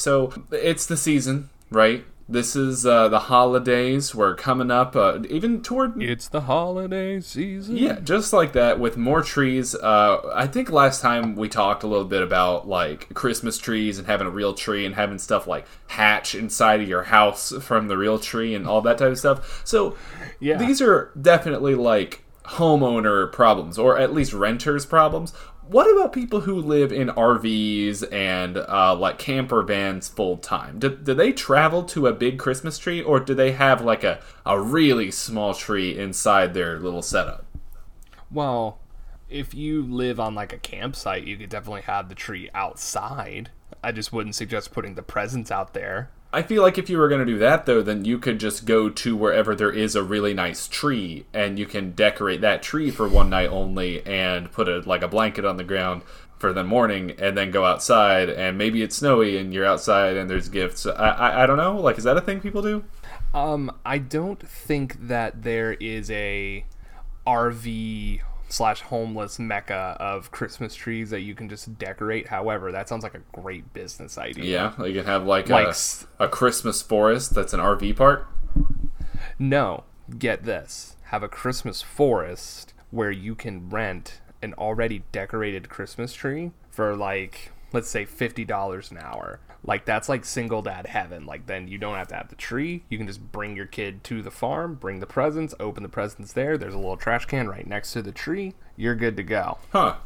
So it's the season, right? This is the holidays. We're coming up even toward... It's the holiday season. Yeah, just like that with more trees. I think last time we talked a little bit about like Christmas trees and having a real tree and having stuff like hatch inside of your house from the real tree and all that type of stuff. So yeah, these are definitely like homeowner problems, or at least renters problems. What about people who live in RVs and like camper vans full time? Do they travel to a big Christmas tree, or do they have like a really small tree inside their little setup? Well, if you live on like a campsite, you could definitely have the tree outside. I just wouldn't suggest putting the presents out there. I feel like if you were going to do that, though, then you could just go to wherever there is a really nice tree, and you can decorate that tree for one night only and put a blanket on the ground for the morning, and then go outside, and maybe it's snowy, and you're outside, and there's gifts. I don't know. Like, is that a thing people do? I don't think that there is a RV / homeless mecca of Christmas trees that you can just decorate. However, that sounds like a great business idea. Yeah, you can have a Christmas forest that's an RV park. No, get this. Have a Christmas forest where you can rent an already decorated Christmas tree for like, let's say $50 an hour. Like, that's like single dad heaven. Like, then you don't have to have the tree. You can just bring your kid to the farm, bring the presents, open the presents there. There's a little trash can right next to the tree. You're good to go. Huh.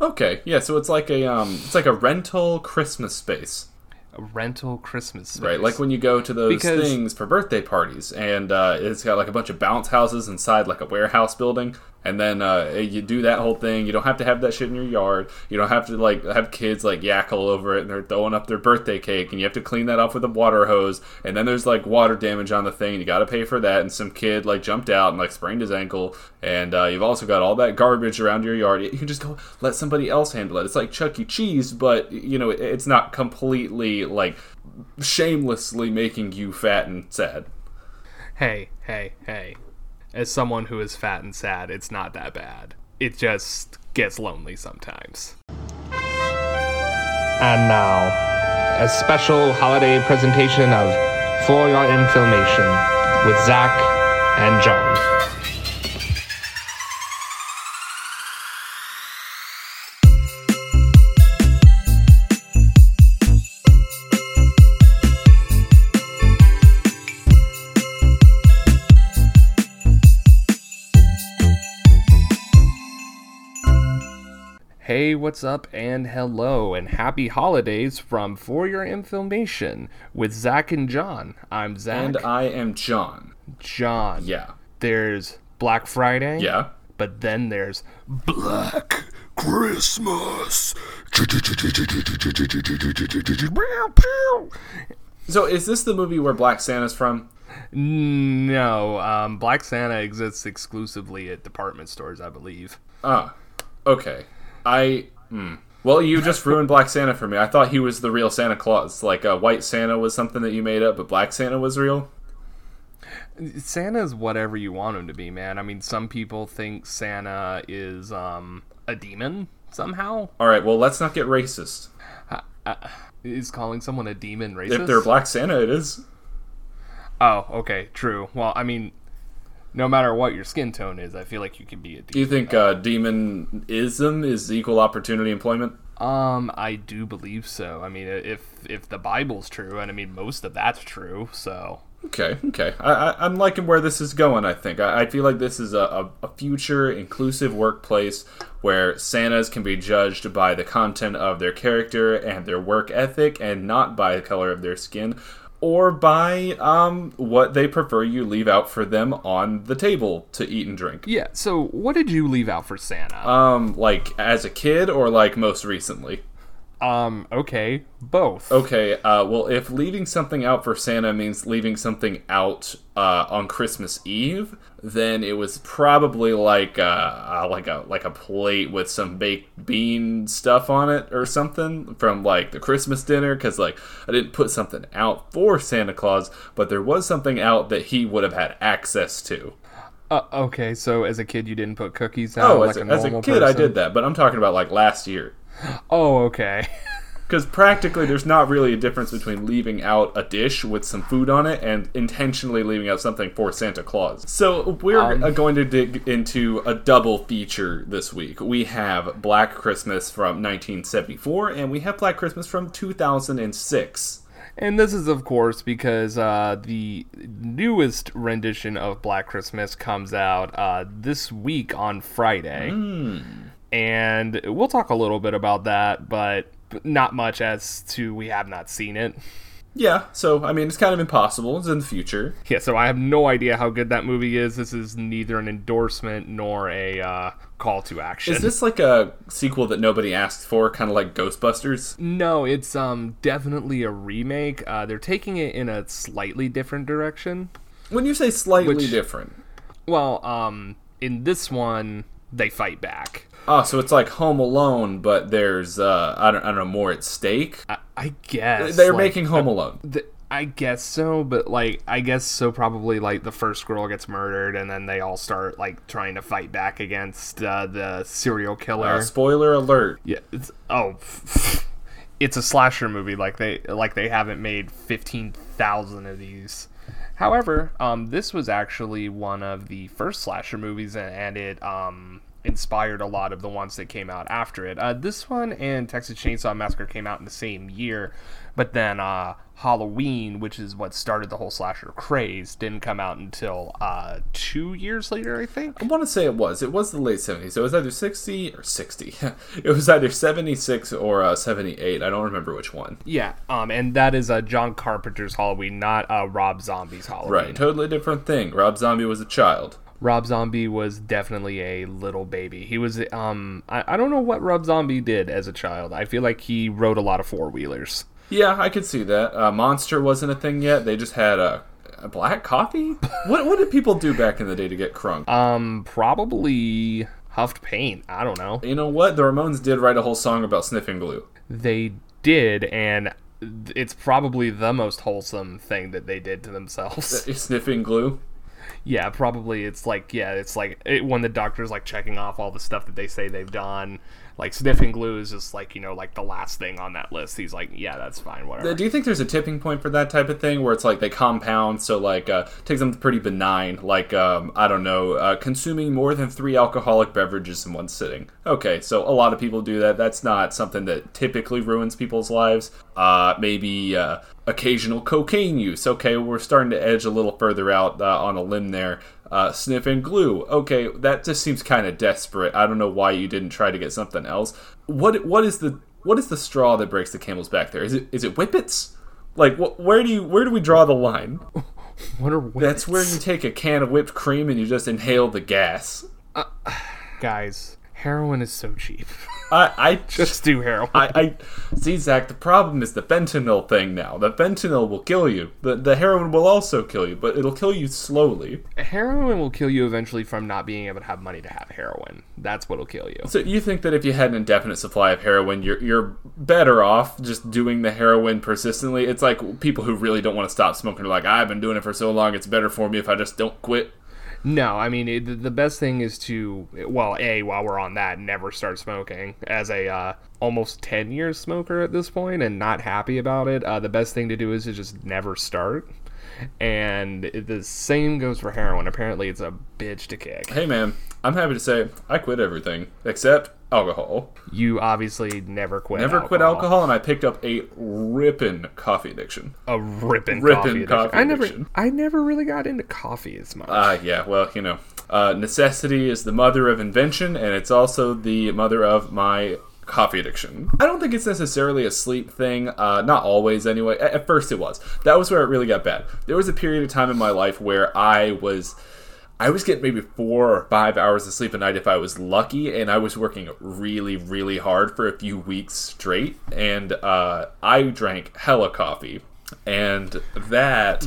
Okay. Yeah, so it's like a rental Christmas space. A rental Christmas space. Right, like when you go to those things for birthday parties, and it's got like a bunch of bounce houses inside like a warehouse building, and then you do that whole thing. You don't have to have that shit in your yard. You don't have to like have kids like yackle over it, and they're throwing up their birthday cake, and you have to clean that off with a water hose, and then there's like water damage on the thing, and you gotta pay for that, and some kid like jumped out and like sprained his ankle, and you've also got all that garbage around your yard. You can just go let somebody else handle it. It's like Chuck E. Cheese, but you know, it's not completely like shamelessly making you fat and sad. Hey, as someone who is fat and sad, it's not that bad. It just gets lonely sometimes. And now, a special holiday presentation of For Your Information with Zach and John. Hey, what's up, and hello, and happy holidays from For Your Information with Zach and John. I'm Zach. And I am John. John. Yeah. There's Black Friday. Yeah. But then there's Black Christmas. So is this the movie where Black Santa's from? No. Black Santa exists exclusively at department stores, I believe. Oh, okay. Well, you just ruined Black Santa for me. I thought he was the real Santa Claus. Like, White Santa was something that you made up, but Black Santa was real? Santa's whatever you want him to be, man. I mean, some people think Santa is a demon somehow. All right, well, let's not get racist. Is calling someone a demon racist? If they're Black Santa, it is. Oh, okay, true. Well, I mean, no matter what your skin tone is, I feel like you can be a demon. Do you think demonism is equal opportunity employment? I do believe so. I mean, if the Bible's true, and I mean, most of that's true, so... Okay. I'm liking where this is going, I think. I feel like this is a future inclusive workplace where Santas can be judged by the content of their character and their work ethic, and not by the color of their skin, or by what they prefer you leave out for them on the table to eat and drink. Yeah, so what did you leave out for Santa? Like, as a kid or, like, most recently? Okay, both. Okay, well, if leaving something out for Santa means leaving something out on Christmas Eve, then it was probably like a plate with some baked bean stuff on it or something from like the Christmas dinner, because like I didn't put something out for Santa Claus, but there was something out that he would have had access to. Okay, so as a kid you didn't put cookies out? Oh, like as a normal person? I did that, but I'm talking about like last year. Oh, okay. Because practically there's not really a difference between leaving out a dish with some food on it and intentionally leaving out something for Santa Claus. So we're going to dig into a double feature this week. We have Black Christmas from 1974 and we have Black Christmas from 2006. And this is, of course, because the newest rendition of Black Christmas comes out this week on Friday. Mm. And we'll talk a little bit about that, but not much as to we have not seen it. Yeah, so, I mean, it's kind of impossible. It's in the future. Yeah, so I have no idea how good that movie is. This is neither an endorsement nor a call to action. Is this like a sequel that nobody asked for, kind of like Ghostbusters? No, it's definitely a remake. They're taking it in a slightly different direction. When you say slightly different? Well, in this one, they fight back. Oh, so it's like Home Alone, but there's, I don't know, more at stake? I guess. They're like, making Home Alone. I guess so, but, like, probably, like, the first girl gets murdered, and then they all start, like, trying to fight back against the serial killer. Spoiler alert. Yeah. It's a slasher movie. Like they haven't made 15,000 of these. However, this was actually one of the first slasher movies, and it, inspired a lot of the ones that came out after it. This one and Texas Chainsaw Massacre came out in the same year, but then Halloween, which is what started the whole slasher craze, didn't come out until 2 years later, I think. I want to say it was the late 70s, so it was either 60 or 60. It was either 76 or 78. I don't remember which one. Yeah, and that is John Carpenter's Halloween, not Rob Zombie's Halloween. Right, totally different thing. Rob Zombie was a child. Rob Zombie was definitely a little baby. He was, I don't know what Rob Zombie did as a child. I feel like he rode a lot of four-wheelers. Yeah, I could see that. Monster wasn't a thing yet. They just had a black coffee? What did people do back in the day to get crunk? Probably huffed paint. I don't know. You know what? The Ramones did write a whole song about sniffing glue. They did, and it's probably the most wholesome thing that they did to themselves. Sniffing glue? Yeah, probably. It's like when the doctor's like checking off all the stuff that they say they've done, like sniffing glue is just like, you know, like the last thing on that list. He's like, yeah, that's fine, whatever. Do you think there's a tipping point for that type of thing where it's like they compound, so like take something pretty benign, like I don't know, consuming more than 3 alcoholic beverages in one sitting? Okay, so a lot of people do that. That's not something that typically ruins people's lives. Maybe occasional cocaine use. Okay, we're starting to edge a little further out on a limb there. Sniffing glue. Okay, that just seems kind of desperate. I don't know why you didn't try to get something else. What is the straw that breaks the camel's back there? Is it whippets? Like where do we draw the line? What are whippets? That's where you take a can of whipped cream and you just inhale the gas. Guys, heroin is so cheap. I just do heroin. I see, Zach, the problem is the fentanyl thing now. The fentanyl will kill you. The heroin will also kill you, but it'll kill you slowly. Heroin will kill you eventually from not being able to have money to have heroin. That's what'll kill you. So you think that if you had an indefinite supply of heroin, you're better off just doing the heroin persistently? It's like people who really don't want to stop smoking are like, I've been doing it for so long, it's better for me if I just don't quit. No, I mean, the best thing is to, while we're on that, never start smoking. As a almost 10-year smoker at this point and not happy about it, the best thing to do is to just never start. And the same goes for heroin. Apparently, it's a bitch to kick. Hey, man, I'm happy to say I quit everything except alcohol. You obviously never quit alcohol. Never quit alcohol, and I picked up a rippin' coffee addiction. A rippin' coffee addiction. I never really got into coffee as much. Yeah, well, you know, necessity is the mother of invention, and it's also the mother of my coffee addiction. I don't think it's necessarily a sleep thing. Not always, anyway. At first it was. That was where it really got bad. There was a period of time in my life where I was getting maybe 4 or 5 hours of sleep a night if I was lucky, and I was working really, really hard for a few weeks straight, and I drank hella coffee, and that,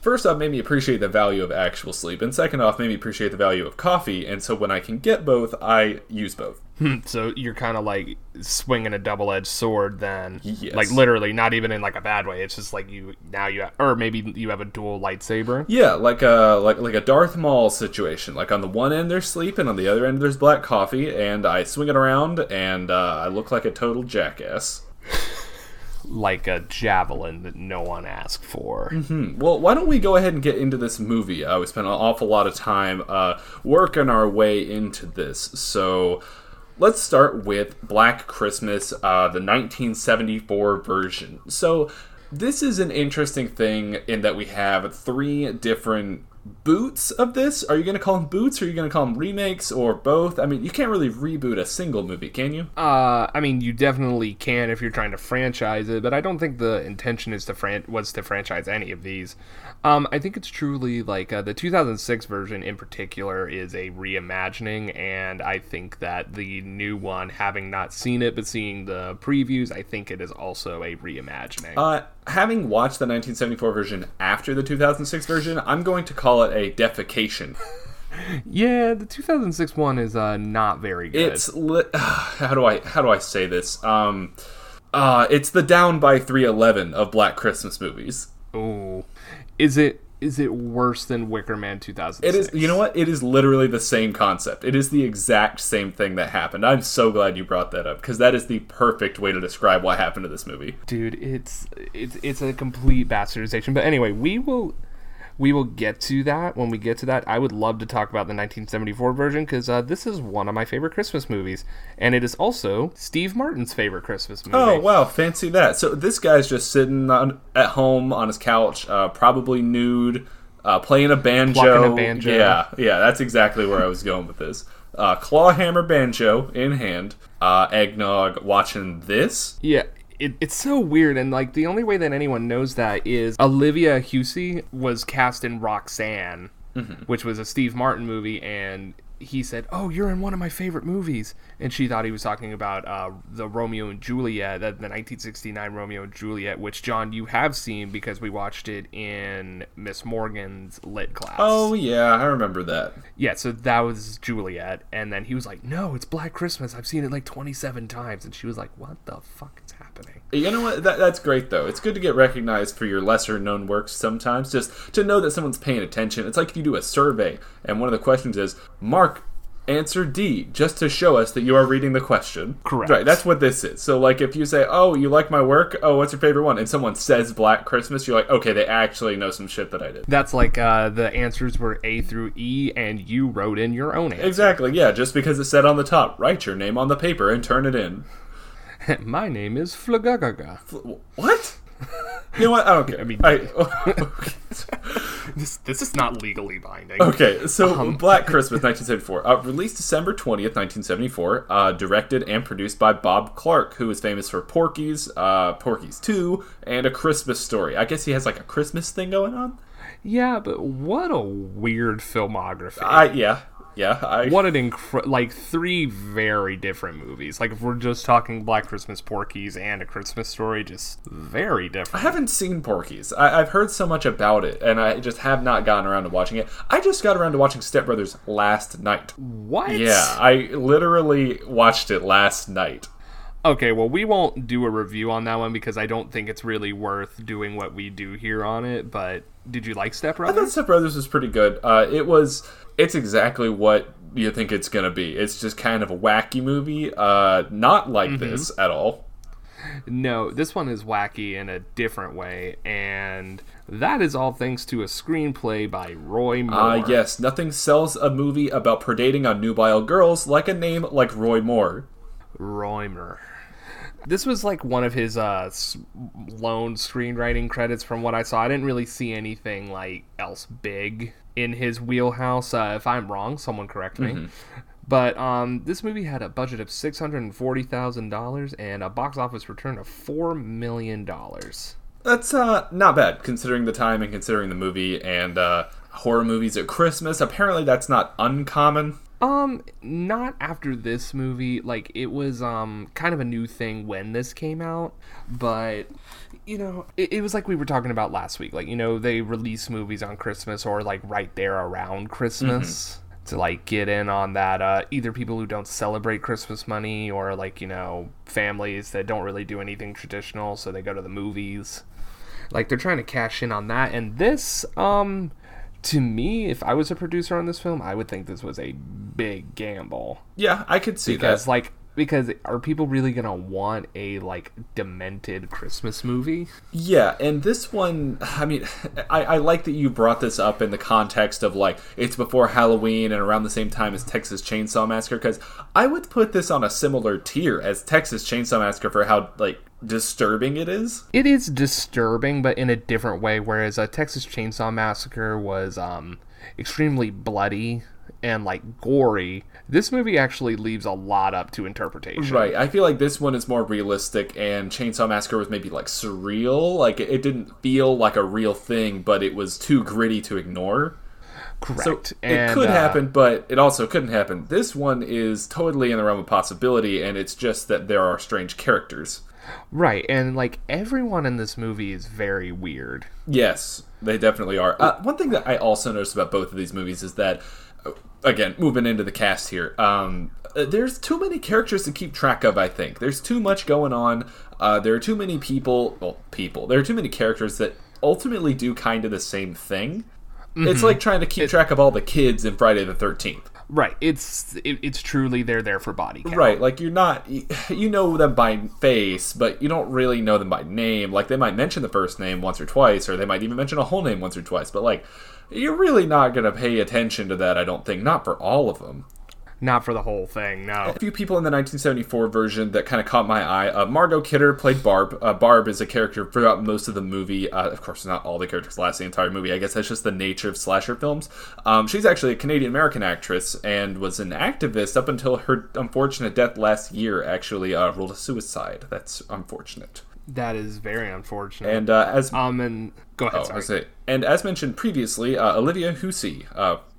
first off, made me appreciate the value of actual sleep, and second off, made me appreciate the value of coffee, and so when I can get both, I use both. So you're kind of like swinging a double-edged sword then. Yes. Like literally, not even in like a bad way. It's just like you have a dual lightsaber. Yeah, like a Darth Maul situation. Like on the one end there's sleep and on the other end there's black coffee, and I swing it around and I look like a total jackass. like a javelin that no one asked for. Mm-hmm. Well, why don't we go ahead and get into this movie? We spent an awful lot of time working our way into this. So let's start with Black Christmas, the 1974 version. So this is an interesting thing in that we have three different boots of this. Are you going to call them boots, or are you going to call them remakes, or both? I mean, you can't really reboot a single movie, can you? I mean, you definitely can if you're trying to franchise it, but I don't think the intention is to franchise any of these. I think it's truly, like, the 2006 version in particular is a reimagining, and I think that the new one, having not seen it, but seeing the previews, I think it is also a reimagining. Having watched the 1974 version after the 2006 version, I'm going to call it a defecation. Yeah, the 2006 one is not very good. It's how do I say this? It's the down by 311 of Black Christmas movies. Oh, is it worse than Wicker Man 2006? It is. You know what? It is literally the same concept. It is the exact same thing that happened. I'm so glad you brought that up, because that is the perfect way to describe what happened to this movie. Dude, it's a complete bastardization. But anyway, we will get to that when we get to that. I would love to talk about the 1974 version, because this is one of my favorite Christmas movies. And it is also Steve Martin's favorite Christmas movie. Oh, wow. Fancy that. So this guy's just sitting at home on his couch, probably nude, playing a banjo. Plucking a banjo. Yeah, that's exactly where I was going with this. Clawhammer banjo in hand, eggnog watching this. Yeah. It's so weird, and like the only way that anyone knows that is Olivia Hussey was cast in Roxanne, mm-hmm. which was a Steve Martin movie, and he said, "Oh, you're in one of my favorite movies," and she thought he was talking about the Romeo and Juliet, the 1969 Romeo and Juliet, which, John, you have seen because we watched it in Miss Morgan's lit class. Oh yeah, I remember that. Yeah, so that was Juliet, and then he was like, "No, it's Black Christmas. I've seen it like 27 times," and she was like, "What the fuck is happening?" You know what? That's great though. It's good to get recognized for your lesser known works sometimes, just to know that someone's paying attention. It's like if you do a survey, and one of the questions is, "Mark, answer D," just to show us that you are reading the question. Correct. Right, that's what this is. So, like, if you say, "Oh, you like my work? Oh, what's your favorite one?" and someone says Black Christmas, you're like, okay, they actually know some shit that I did. That's like the answers were A through E, and you wrote in your own answer. Exactly, yeah, just because it said on the top, write your name on the paper and turn it in. My name is Flagagaga. What? You know what? I don't care. I mean, this is not legally binding. Okay, so Black Christmas, 1974, released December 20th, 1974, directed and produced by Bob Clark, who is famous for Porky's, Porky's 2, and A Christmas Story. I guess he has like a Christmas thing going on. Yeah, but what a weird filmography. What an three very different movies. Like, if we're just talking Black Christmas, Porky's, and A Christmas Story, just very different. I haven't seen Porky's. I've heard so much about it, and I just have not gotten around to watching it. I just got around to watching Step Brothers last night. What? Yeah, I literally watched it last night. Okay, well, we won't do a review on that one because I don't think it's really worth doing what we do here on it, but did you like Step Brothers? I thought Step Brothers was pretty good. It's exactly what you think it's going to be. It's just kind of a wacky movie, not like mm-hmm. this at all. No, this one is wacky in a different way, and that is all thanks to a screenplay by Roy Moore. Yes, nothing sells a movie about predating on nubile girls like a name like Roy Moore. Roy Moore. This was like one of his lone screenwriting credits from what I saw. I didn't really see anything like else big in his wheelhouse. If I'm wrong, someone correct me. Mm-hmm. But this movie had a budget of $640,000 and a box office return of $4 million. That's not bad, considering the time and considering the movie and horror movies at Christmas. Apparently that's not uncommon. Not after this movie. Like, it was, kind of a new thing when this came out, but, you know, it was like we were talking about last week. Like, you know, they release movies on Christmas or, like, right there around Christmas mm-hmm. to, like, get in on that, either people who don't celebrate Christmas money or, like, you know, families that don't really do anything traditional, so they go to the movies. Like, they're trying to cash in on that, and this, to me, if I was a producer on this film, I would think this was a big gamble. Yeah, I could see that. Because, like, because are people really going to want a, like, demented Christmas movie? Yeah, and this one, I mean, I like that you brought this up in the context of, like, it's before Halloween and around the same time as Texas Chainsaw Massacre, because I would put this on a similar tier as Texas Chainsaw Massacre for how, like, disturbing it is. It is disturbing, but in a different way, whereas Texas Chainsaw Massacre was extremely bloody and, like, gory. This movie actually leaves a lot up to interpretation. Right. I feel like this one is more realistic, and Chainsaw Massacre was maybe, like, surreal. Like, it didn't feel like a real thing, but it was too gritty to ignore. Correct. So it could happen, but it also couldn't happen. This one is totally in the realm of possibility, and it's just that there are strange characters. Right, and, like, everyone in this movie is very weird. Yes, they definitely are. One thing that I also noticed about both of these movies is that, again, moving into the cast here, there's too many characters to keep track of, I think. There's too much going on. There are too many people. There are too many characters that ultimately do kind of the same thing. Mm-hmm. It's like trying to keep track of all the kids in Friday the 13th. Right, it's truly they're there for body count. Right, like you're not, you know them by face, but you don't really know them by name. Like they might mention the first name once or twice, or they might even mention a whole name once or twice. But like, you're really not going to pay attention to that, I don't think. Not for all of them. Not for the whole thing, no. A few people in the 1974 version that kind of caught my eye. Margot Kidder played Barb. Barb is a character throughout most of the movie. Of course, not all the characters last the entire movie. I guess that's just the nature of slasher films. She's actually a Canadian-American actress and was an activist up until her unfortunate death last year, actually, ruled a suicide. That's unfortunate. That is very unfortunate. And as... go ahead, sorry. And as mentioned previously, Olivia Hussey,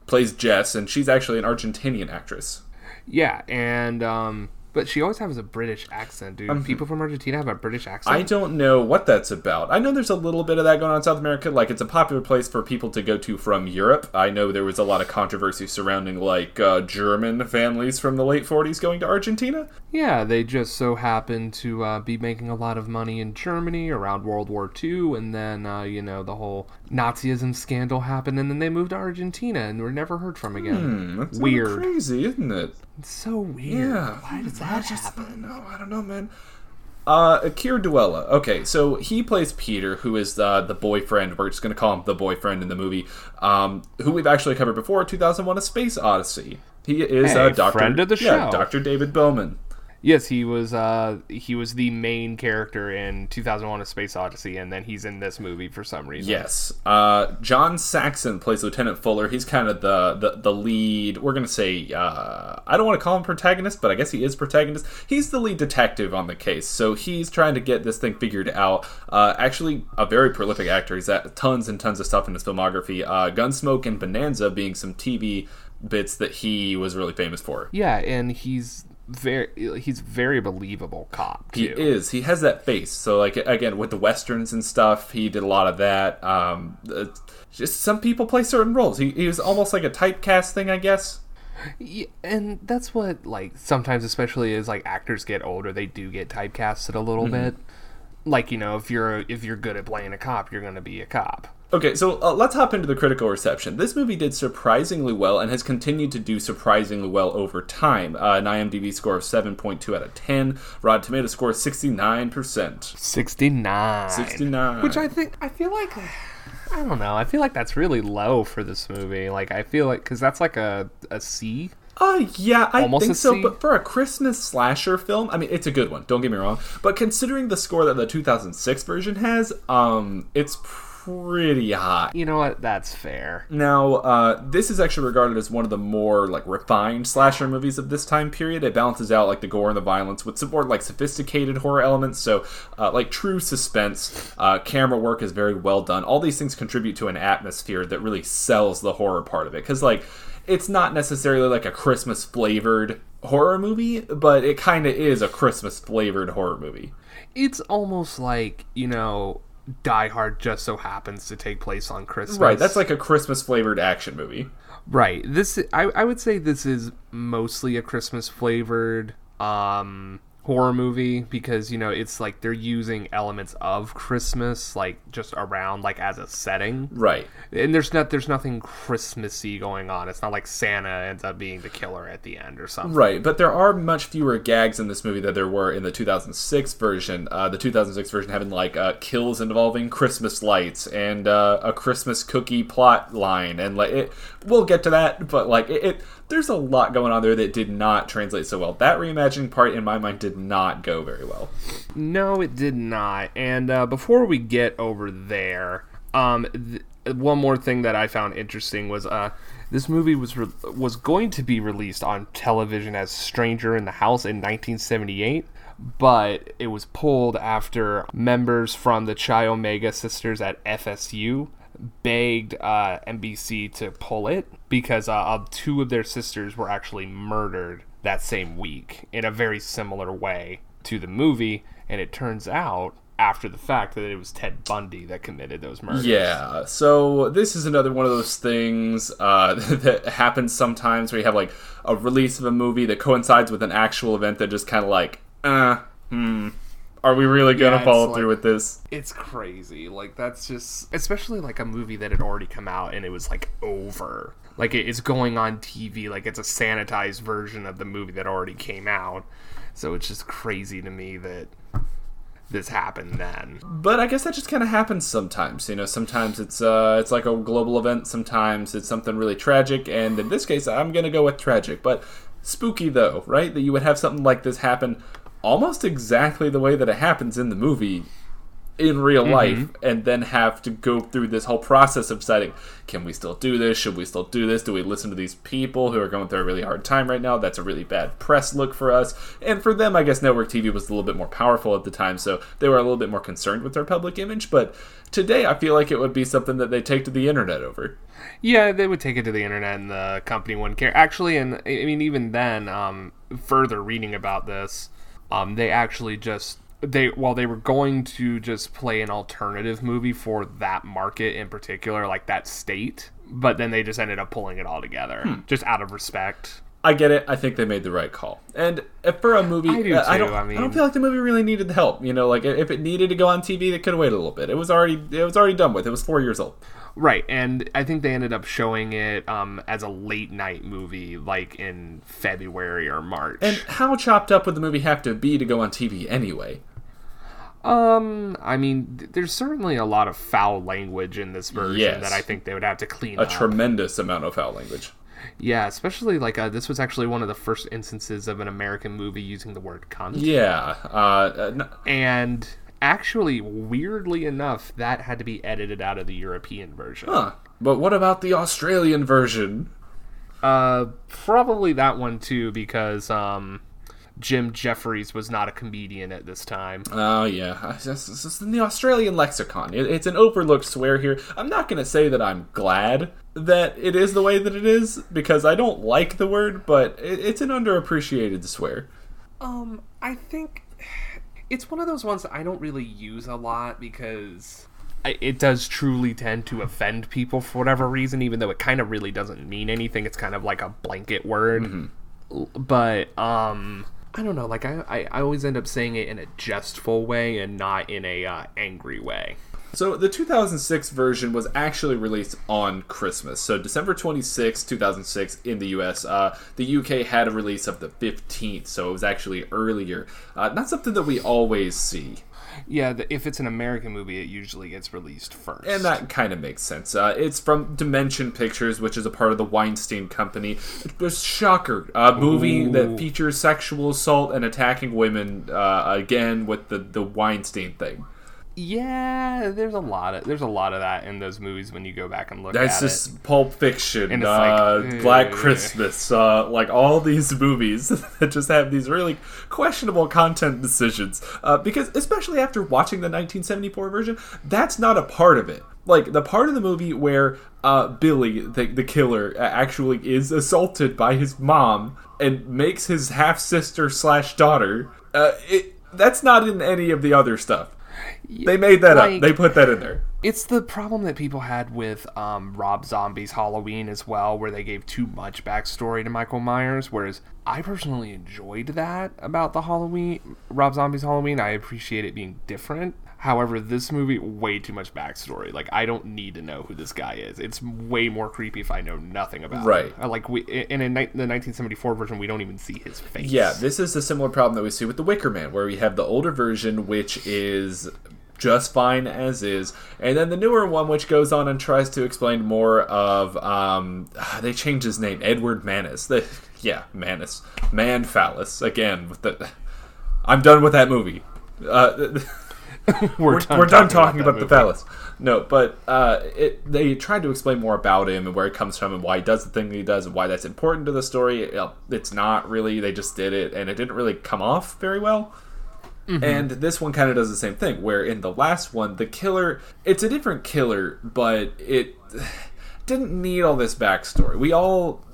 plays Jess, and she's actually an Argentinian actress. Yeah, and but she always has a British accent, dude. People from Argentina have a British accent. I don't know what that's about. I know there's a little bit of that going on in South America. Like, it's a popular place for people to go to from Europe. I know there was a lot of controversy surrounding, like, German families from the late 40s going to Argentina. Yeah, they just so happened to be making a lot of money in Germany around World War II, and then, you know, the whole Nazism scandal happened, and then they moved to Argentina and were never heard from again. That's weird. Crazy, isn't it? It's so weird. Yeah. Why does that happen? No, I don't know, man. Akira Duella. Okay, so he plays Peter, who is the boyfriend. We're just going to call him the boyfriend in the movie, who we've actually covered before, 2001 A Space Odyssey. He is a friend of the show. Yeah, Dr. David Bowman. Yes, he was the main character in 2001 A Space Odyssey, and then he's in this movie for some reason. Yes. John Saxon plays Lieutenant Fuller. He's kind of the lead, we're going to say, I don't want to call him protagonist, but I guess he is protagonist. He's the lead detective on the case, so he's trying to get this thing figured out. Actually, a very prolific actor. He's at tons and tons of stuff in his filmography. Gunsmoke and Bonanza being some TV bits that he was really famous for. Yeah, and he's very believable cop too. He is. He has that face. So, like, again, with the westerns and stuff, he did a lot of that. Just some people play certain roles. He was almost like a typecast thing, I guess. Yeah, and that's what, like, sometimes, especially as, like, actors get older, they do get typecasted a little bit. Like, you know, if you're good at playing a cop, you're going to be a cop. Okay, so let's hop into the critical reception. This movie did surprisingly well and has continued to do surprisingly well over time. An IMDb score of 7.2 out of 10. Rotten Tomatoes score 69%. 69. Which I feel like that's really low for this movie. Like, I feel like, because that's like a C. Yeah, I think so, but for a Christmas slasher film, I mean, it's a good one, don't get me wrong. But considering the score that the 2006 version has, it's pretty hot. You know what? That's fair. Now, this is actually regarded as one of the more, like, refined slasher movies of this time period. It balances out, like, the gore and the violence with some more, like, sophisticated horror elements. So, like, true suspense, camera work is very well done. All these things contribute to an atmosphere that really sells the horror part of it. Because, like, it's not necessarily like a Christmas-flavored horror movie, but it kind of is a Christmas-flavored horror movie. It's almost like, you know, Die Hard just so happens to take place on Christmas. Right, that's like a Christmas-flavored action movie. Right. This I would say this is mostly a Christmas-flavored horror movie, because, you know, it's like they're using elements of Christmas, like just around, like as a setting. Right. And there's nothing Christmassy going on. It's not like Santa ends up being the killer at the end or something. Right. But there are much fewer gags in this movie than there were in the 2006 version. The 2006 version having like kills involving Christmas lights and a Christmas cookie plot line, and like it. We'll get to that, but like it there's a lot going on there that did not translate so well. That reimagining part, in my mind, did not go very well. No, it did not. And before we get over there, one more thing that I found interesting was this movie was going to be released on television as Stranger in the House in 1978, but it was pulled after members from the Chi Omega Sisters at FSU begged NBC to pull it because two of their sisters were actually murdered that same week in a very similar way to the movie, and it turns out after the fact that it was Ted Bundy that committed those murders. Yeah, so this is another one of those things that happens sometimes where you have like a release of a movie that coincides with an actual event that just kind of like, are we really going to follow through with this? It's crazy. Like, that's just... Especially, like, a movie that had already come out and it was, like, over. Like, it's going on TV. Like, it's a sanitized version of the movie that already came out. So it's just crazy to me that this happened then. But I guess that just kind of happens sometimes. You know, sometimes it's like a global event. Sometimes it's something really tragic. And in this case, I'm going to go with tragic. But spooky, though, right? That you would have something like this happen almost exactly the way that it happens in the movie in real life, and then have to go through this whole process of deciding, can we still do this? Should we still do this? Do we listen to these people who are going through a really hard time right now? That's a really bad press look for us. And for them, I guess network TV was a little bit more powerful at the time, so they were a little bit more concerned with their public image. But today, I feel like it would be something that they take to the internet over. Yeah, they would take it to the internet, and the company wouldn't care. Actually, and I mean, even then, further reading about this, they actually just, they were going to just play an alternative movie for that market in particular, like that state, but then they just ended up pulling it all together, just out of respect. I get it. I think they made the right call. And for a movie, I don't feel like the movie really needed the help. You know, like if it needed to go on TV, they could have waited a little bit. It was already done with. It was 4 years old. Right, and I think they ended up showing it as a late-night movie, like in February or March. And how chopped up would the movie have to be to go on TV anyway? I mean, there's certainly a lot of foul language in this version that I think they would have to clean up. A tremendous amount of foul language. Yeah, especially like this was actually one of the first instances of an American movie using the word cunt. Yeah. And actually, weirdly enough, that had to be edited out of the European version. Huh. But what about the Australian version? Probably that one too, because Jim Jeffries was not a comedian at this time. Oh, yeah. It's in the Australian lexicon. It's an overlooked swear here. I'm not going to say that I'm glad that it is the way that it is, because I don't like the word, but it's an underappreciated swear. I think it's one of those ones that I don't really use a lot because it does truly tend to offend people for whatever reason, even though it kind of really doesn't mean anything. It's kind of like a blanket word. Mm-hmm. But I don't know. Like I always end up saying it in a jestful way and not in a angry way. So the 2006 version was actually released on Christmas. So December 26, 2006 in the U.S. The UK had a release of the 15th, so it was actually earlier. Not something that we always see. Yeah, if it's an American movie, it usually gets released first. And that kind of makes sense. It's from Dimension Pictures, which is a part of the Weinstein Company. It was Shocker, a movie that features sexual assault and attacking women, again, with the Weinstein thing. Yeah, there's a lot of that in those movies when you go back and look at it. That's just Pulp Fiction, and it's like, Black Christmas, like all these movies that just have these really questionable content decisions. Because especially after watching the 1974 version, that's not a part of it. Like, the part of the movie where Billy, the killer, actually is assaulted by his mom and makes his half-sister/daughter, that's not in any of the other stuff. They made that up. They put that in there. It's the problem that people had with Rob Zombie's Halloween as well, where they gave too much backstory to Michael Myers, whereas I personally enjoyed that about the Halloween, Rob Zombie's Halloween. I appreciate it being different. However, this movie, way too much backstory. Like, I don't need to know who this guy is. It's way more creepy if I know nothing about him. Right. Like, in the 1974 version, we don't even see his face. Yeah, this is a similar problem that we see with The Wicker Man, where we have the older version, which is just fine as is, and then the newer one, which goes on and tries to explain more of they changed his name, Edward Manis. Manis, man phallus again. I'm done with that movie. We're done talking about the phallus. No, but they tried to explain more about him and where he comes from and why he does the thing that he does and why that's important to the story. It's not really. They just did it, and it didn't really come off very well. Mm-hmm. And this one kind of does the same thing, where in the last one, the killer, it's a different killer, but it didn't need all this backstory.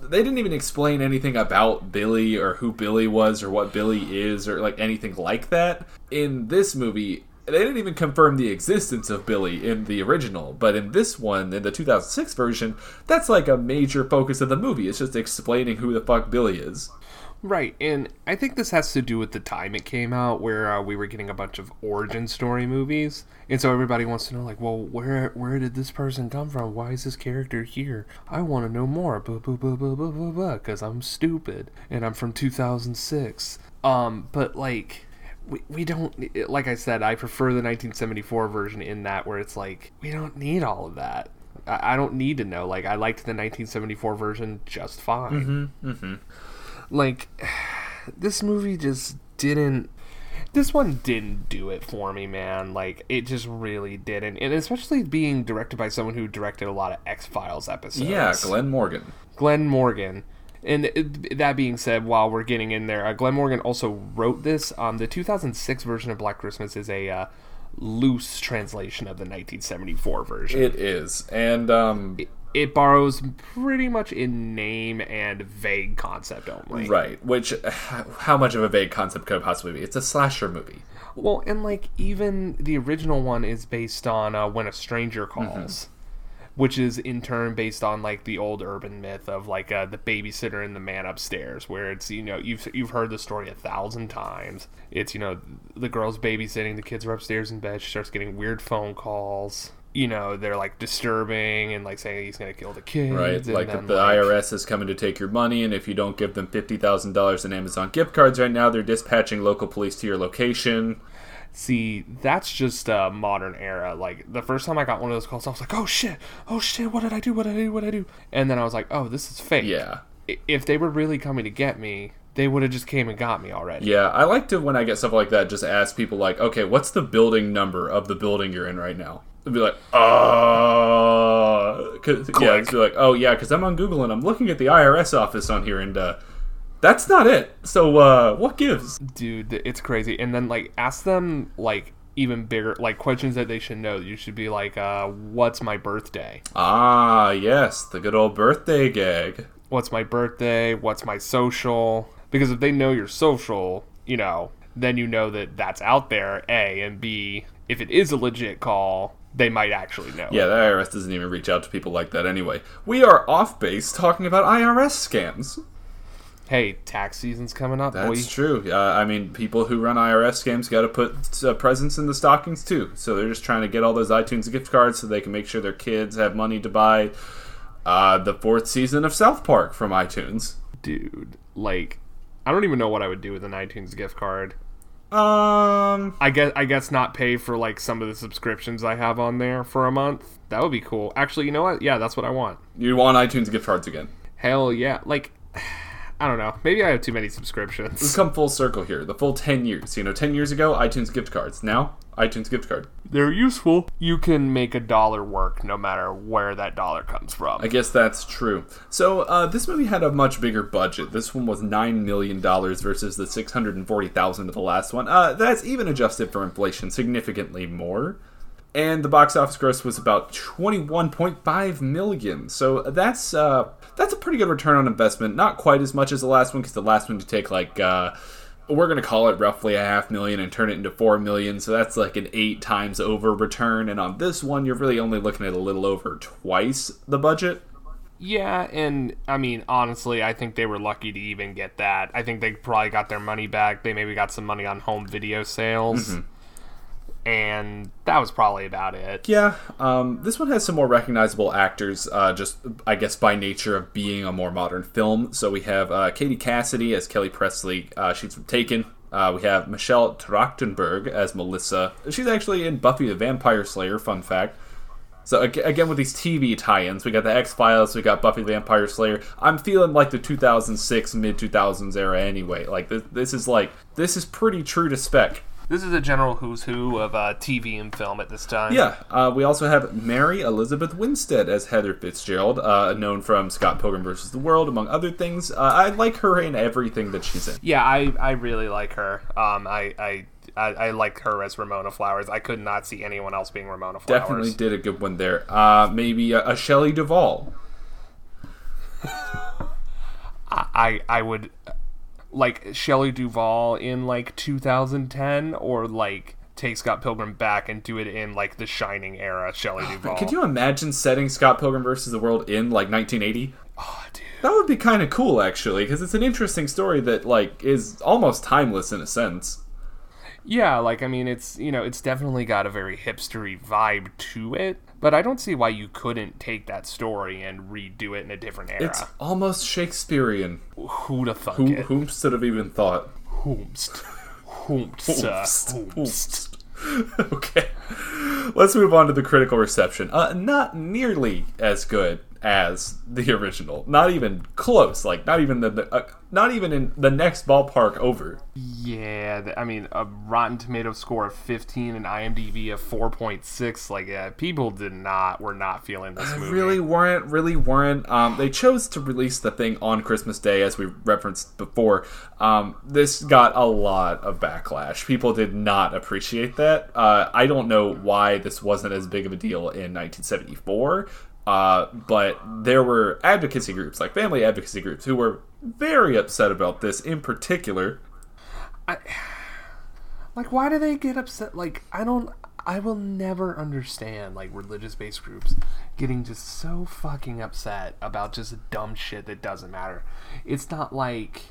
They didn't even explain anything about Billy or who Billy was or what Billy is or like anything like that. In this movie, they didn't even confirm the existence of Billy in the original, but in this one, in the 2006 version, that's like a major focus of the movie. It's just explaining who the fuck Billy is. Right, and I think this has to do with the time it came out, where we were getting a bunch of origin story movies, and so everybody wants to know, like, well, where did this person come from? Why is this character here? I want to know more, blah, blah, blah, blah, blah, blah, blah, because I'm stupid, and I'm from 2006. But, like, we don't, like I said, I prefer the 1974 version in that, where it's like, we don't need all of that. I don't need to know. Like, I liked the 1974 version just fine. Mm-hmm, mm-hmm. Like, this movie just didn't... This one didn't do it for me, man. Like, it just really didn't. And especially being directed by someone who directed a lot of X-Files episodes. Yeah, Glenn Morgan. And that being said, while we're getting in there, Glenn Morgan also wrote this. The 2006 version of Black Christmas is a loose translation of the 1974 version. It is. And, It borrows pretty much in name and vague concept only. Right, which, how much of a vague concept could it possibly be? It's a slasher movie. Well, and, like, even the original one is based on When a Stranger Calls, mm-hmm. which is in turn based on, like, the old urban myth of, like, the babysitter and the man upstairs, where it's, you know, you've heard the story 1,000 times. It's, you know, the girl's babysitting, the kids are upstairs in bed, she starts getting weird phone calls. You know, they're, like, disturbing and, like, saying he's going to kill the kids. Right, and like, then, the IRS is coming to take your money, and if you don't give them $50,000 in Amazon gift cards right now, they're dispatching local police to your location. See, that's just a modern era. Like, the first time I got one of those calls, I was like, oh, shit, what did I do? And then I was like, oh, this is fake. Yeah. If they were really coming to get me, they would have just came and got me already. Yeah, I like to, when I get stuff like that, just ask people, like, okay, what's the building number of the building you're in right now? It'd be like, yeah, it'd be like, oh yeah, because I'm on Google and I'm looking at the IRS office on here, and that's not it. So what gives? Dude, it's crazy. And then, like, ask them, like, even bigger, like, questions that they should know. You should be like, what's my birthday? Ah, yes, the good old birthday gag. What's my birthday? What's my social? Because if they know your social, you know, then you know that that's out there. A and B, if it is a legit call, they might actually know. Yeah, the IRS doesn't even reach out to people like that anyway. We are off base talking about IRS scams. Hey, tax season's coming up, boy. That's true. I mean, people who run IRS scams got to put presents in the stockings, too. So they're just trying to get all those iTunes gift cards so they can make sure their kids have money to buy the fourth season of South Park from iTunes. Dude, like, I don't even know what I would do with an iTunes gift card. I guess not pay for, like, some of the subscriptions I have on there for a month. That would be cool. Actually, you know what? Yeah, that's what I want. You want iTunes gift cards again? Hell yeah. Like, I don't know. Maybe I have too many subscriptions. Let's come full circle here. The full 10 years. You know, 10 years ago, iTunes gift cards. Now, iTunes gift card. They're useful. You can make a dollar work no matter where that dollar comes from. I guess that's true. So, this movie had a much bigger budget. This one was $9 million versus the $640,000 of the last one. That's even adjusted for inflation, significantly more. And the box office gross was about $21.5 million. So that's a pretty good return on investment. Not quite as much as the last one, because the last one to take, like, we're going to call it roughly $500,000 and turn it into $4 million. So that's like an 8 times over return. And on this one, you're really only looking at a little over twice the budget. Yeah, and I mean, honestly, I think they were lucky to even get that. I think they probably got their money back. They maybe got some money on home video sales. Mm-hmm. And that was probably about it. Yeah, this one has some more recognizable actors, just, I guess, by nature of being a more modern film. So we have Katie Cassidy as Kelly Presley. She's from Taken. We have Michelle Trachtenberg as Melissa. She's actually in Buffy the Vampire Slayer, fun fact. So, again, with these TV tie-ins, we got the X-Files, we got Buffy the Vampire Slayer. I'm feeling like the 2006, mid-2000s era anyway. Like, this is pretty true to spec. This is a general who's who of TV and film at this time. Yeah, we also have Mary Elizabeth Winstead as Heather Fitzgerald, known from Scott Pilgrim vs. the World, among other things. I like her in everything that she's in. Yeah, I really like her. I like her as Ramona Flowers. I could not see anyone else being Ramona Flowers. Definitely did a good one there. Maybe a Shelley Duvall. I would... Like, Shelley Duvall in, like, 2010, or, like, take Scott Pilgrim back and do it in, like, the Shining era Shelley Duvall. Could you imagine setting Scott Pilgrim vs. the World in, like, 1980? Oh, dude. That would be kind of cool, actually, because it's an interesting story that, like, is almost timeless in a sense. Yeah, like, I mean, it's, you know, it's definitely got a very hipstery vibe to it. But I don't see why you couldn't take that story and redo it in a different era. It's almost Shakespearean. Who Whomst would have even thought? Whomst. Okay. Let's move on to the critical reception. Not nearly as good as the original. Not even close. Like, not even in the next ballpark over. Yeah, I mean, a Rotten Tomatoes score of 15 and IMDb of 4.6. Like, yeah, people were not feeling this movie. Really weren't. They chose to release the thing on Christmas Day, as we referenced before. This got a lot of backlash. People did not appreciate that. I don't know why this wasn't as big of a deal in 1974. But there were advocacy groups, like family advocacy groups, who were very upset about this in particular. Like, why do they get upset? Like, I will never understand, like, religious-based groups getting just so fucking upset about just dumb shit that doesn't matter. It's not like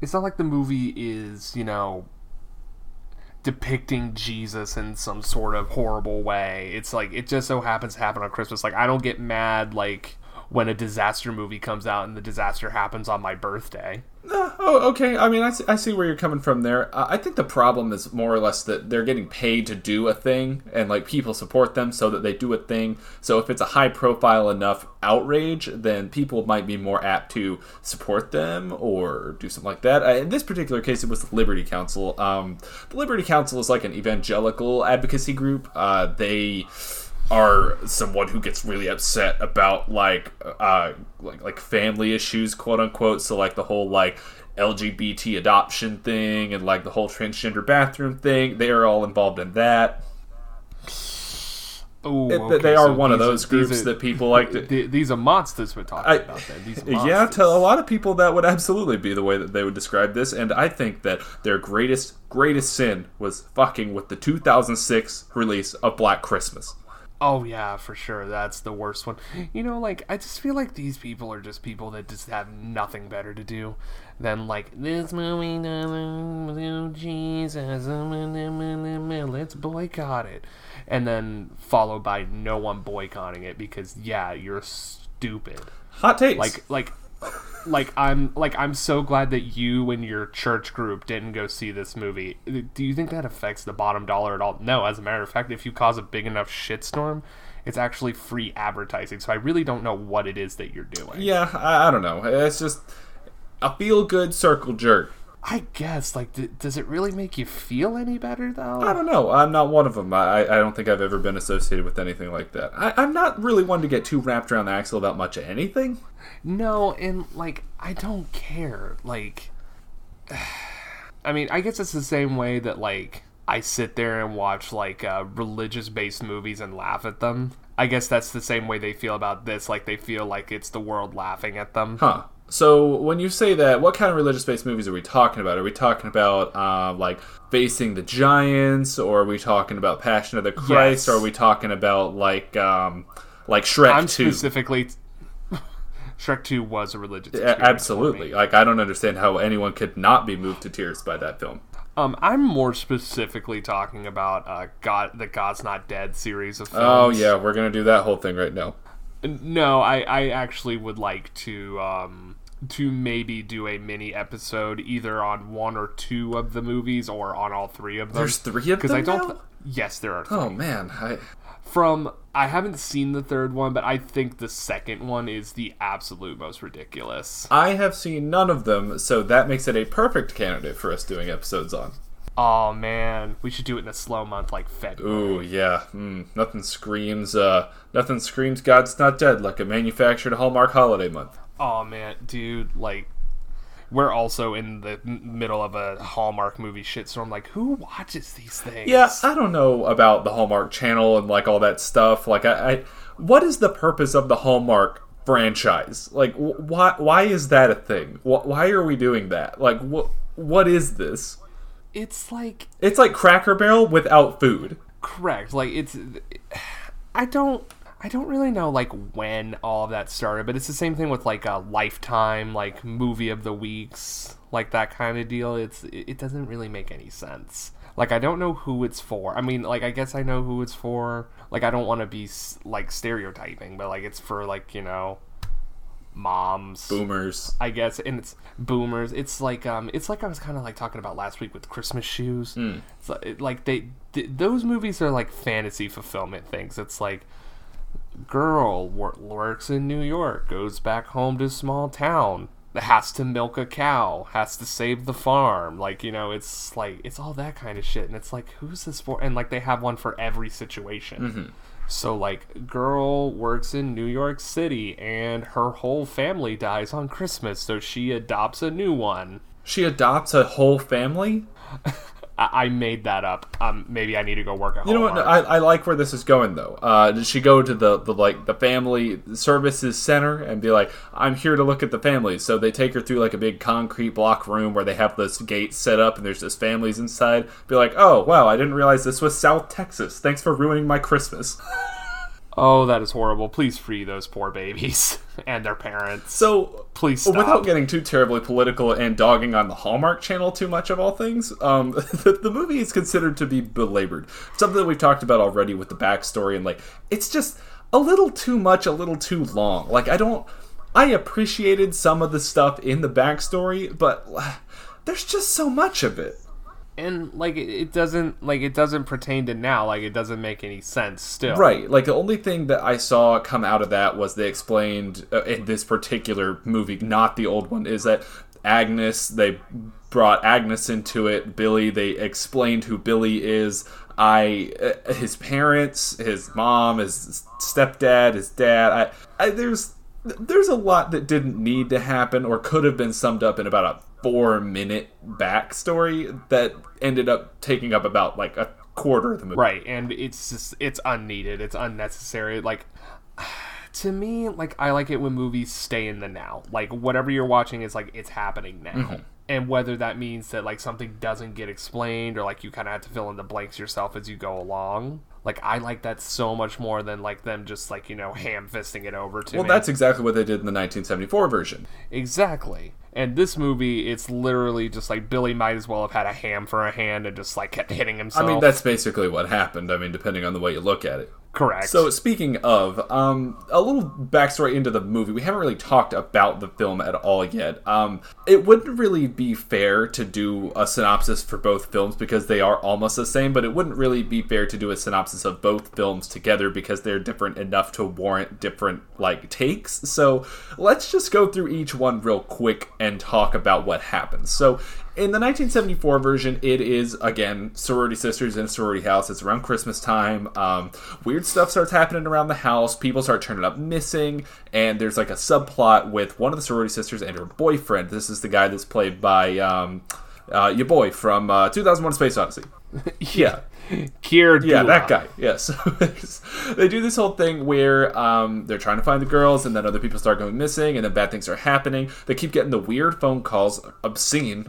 the movie is, you know, depicting Jesus in some sort of horrible way. It's like, it just so happens to happen on Christmas. Like, I don't get mad, like, when a disaster movie comes out and the disaster happens on my birthday. Oh, okay. I mean, I see where you're coming from there. I think the problem is more or less that they're getting paid to do a thing, and, like, people support them so that they do a thing. So if it's a high-profile enough outrage, then people might be more apt to support them or do something like that. In this particular case, it was the Liberty Council. The Liberty Council is like an evangelical advocacy group. They are someone who gets really upset about like family issues, quote unquote. So like the whole like LGBT adoption thing and like the whole transgender bathroom thing, they are all involved in that. Ooh, okay. They are so one of those groups that people like to... These are monsters we're talking about then. These monsters. Yeah, to a lot of people that would absolutely be the way that they would describe this, and I think that their greatest sin was fucking with the 2006 release of Black Christmas. Oh, yeah, for sure. That's the worst one. You know, like, I just feel like these people are just people that just have nothing better to do than, like, this movie doesn't... Jesus, let's boycott it. And then followed by no one boycotting it because, yeah, you're stupid. Hot takes. I'm so glad that you and your church group didn't go see this movie. Do you think that affects the bottom dollar at all? No, as a matter of fact, if you cause a big enough shitstorm, it's actually free advertising. So I really don't know what it is that you're doing. Yeah, I don't know. It's just a feel-good circle jerk. I guess, like, does it really make you feel any better, though? I don't know. I'm not one of them. I don't think I've ever been associated with anything like that. I'm not really one to get too wrapped around the axle about much of anything. No, and, like, I don't care. Like, I mean, I guess it's the same way that, like, I sit there and watch, like, religious-based movies and laugh at them. I guess that's the same way they feel about this. Like, they feel like it's the world laughing at them. Huh. So when you say that, what kind of religious-based movies are we talking about? Are we talking about, like, Facing the Giants? Or are we talking about Passion of the Christ? Yes. Or are we talking about, like Shrek 2? I'm specifically... Shrek 2 was a religious experience. Absolutely. Like, I don't understand how anyone could not be moved to tears by that film. I'm more specifically talking about the God's Not Dead series of films. Oh, yeah. We're going to do that whole thing right now. No, I actually would like to maybe do a mini episode either on one or two of the movies or on all three of them. There's three of them now? Yes, there are three. Oh, man. I haven't seen the third one, but I think the second one is the absolute most ridiculous. I have seen none of them, so that makes it a perfect candidate for us doing episodes on. Oh, man. We should do it in a slow month like February. Ooh, yeah. Nothing screams God's Not Dead like a manufactured Hallmark holiday month. Oh, man. Dude, like, we're also in the middle of a Hallmark movie shitstorm. Like, who watches these things? Yeah, I don't know about the Hallmark Channel and, like, all that stuff. Like, I what is the purpose of the Hallmark franchise? Like, why is that a thing? Why are we doing that? Like, what is this? It's like Cracker Barrel without food. Correct. Like, it's... I don't really know, like, when all of that started, but it's the same thing with, like, a Lifetime, like, movie of the weeks, like, that kind of deal. It doesn't really make any sense. Like, I don't know who it's for. I mean, like, I guess I know who it's for. Like, I don't want to be, like, stereotyping, but, like, it's for, like, you know, moms. Boomers. I guess, and it's boomers. It's like I was kind of, like, talking about last week with Christmas shoes. Mm. It's like, those movies are, like, fantasy fulfillment things. It's, like... Girl works in New York, goes back home to small town, has to milk a cow, has to save the farm. Like, you know, it's like, it's all that kind of shit. And it's like, who's this for? And like, they have one for every situation. Mm-hmm. So like, girl works in New York City and her whole family dies on Christmas. So she adopts a new one. She adopts a whole family? I made that up. Maybe I need to go work at home. You know what? I like where this is going, though. Does she go to the family services center and be like, I'm here to look at the families? So they take her through, like, a big concrete block room where they have this gate set up and there's just families inside. Be like, oh, wow, I didn't realize this was South Texas. Thanks for ruining my Christmas. Oh, that is horrible. Please free those poor babies and their parents. So, please stop. Without getting too terribly political and dogging on the Hallmark Channel too much of all things, the movie is considered to be belabored. Something that we've talked about already with the backstory and, like, it's just a little too much, a little too long. Like, I appreciated some of the stuff in the backstory, but there's just so much of it. And like it doesn't pertain to now. Like, it doesn't make any sense still. Right. Like, the only thing that I saw come out of that was they explained in this particular movie, not the old one, is that Agnes, they brought Agnes into it. Billy, they explained who Billy is. His parents, his mom, his stepdad, his dad. There's a lot that didn't need to happen or could have been summed up in about a 4-minute backstory that ended up taking up about like a quarter of the movie. Right, and it's just, it's unneeded, it's unnecessary. Like, to me, like, I like it when movies stay in the now. Like, whatever you're watching is like, it's happening now. Mm-hmm. And whether that means that like something doesn't get explained or like you kind of have to fill in the blanks yourself as you go along. Like, I like that so much more than, like, them just, like, you know, ham-fisting it over to me. Well, that's exactly what they did in the 1974 version. Exactly. And this movie, it's literally just, like, Billy might as well have had a ham for a hand and just, like, kept hitting himself. I mean, that's basically what happened, I mean, depending on the way you look at it. Correct. So, speaking of, a little backstory into the movie. We haven't really talked about the film at all yet. It wouldn't really be fair to do a synopsis for both films because they are almost the same, but it wouldn't really be fair to do a synopsis of both films together because they're different enough to warrant different, like, takes. So, let's just go through each one real quick and talk about what happens. So, in the 1974 version, it is, again, sorority sisters in a sorority house. It's around Christmas time. Weird stuff starts happening around the house. People start turning up missing. And there's, like, a subplot with one of the sorority sisters and her boyfriend. This is the guy that's played by your boy from 2001 A Space Odyssey. Yeah. Kier Dula. That guy. Yes. They do this whole thing where they're trying to find the girls, and then other people start going missing, and then bad things are happening. They keep getting the weird phone calls,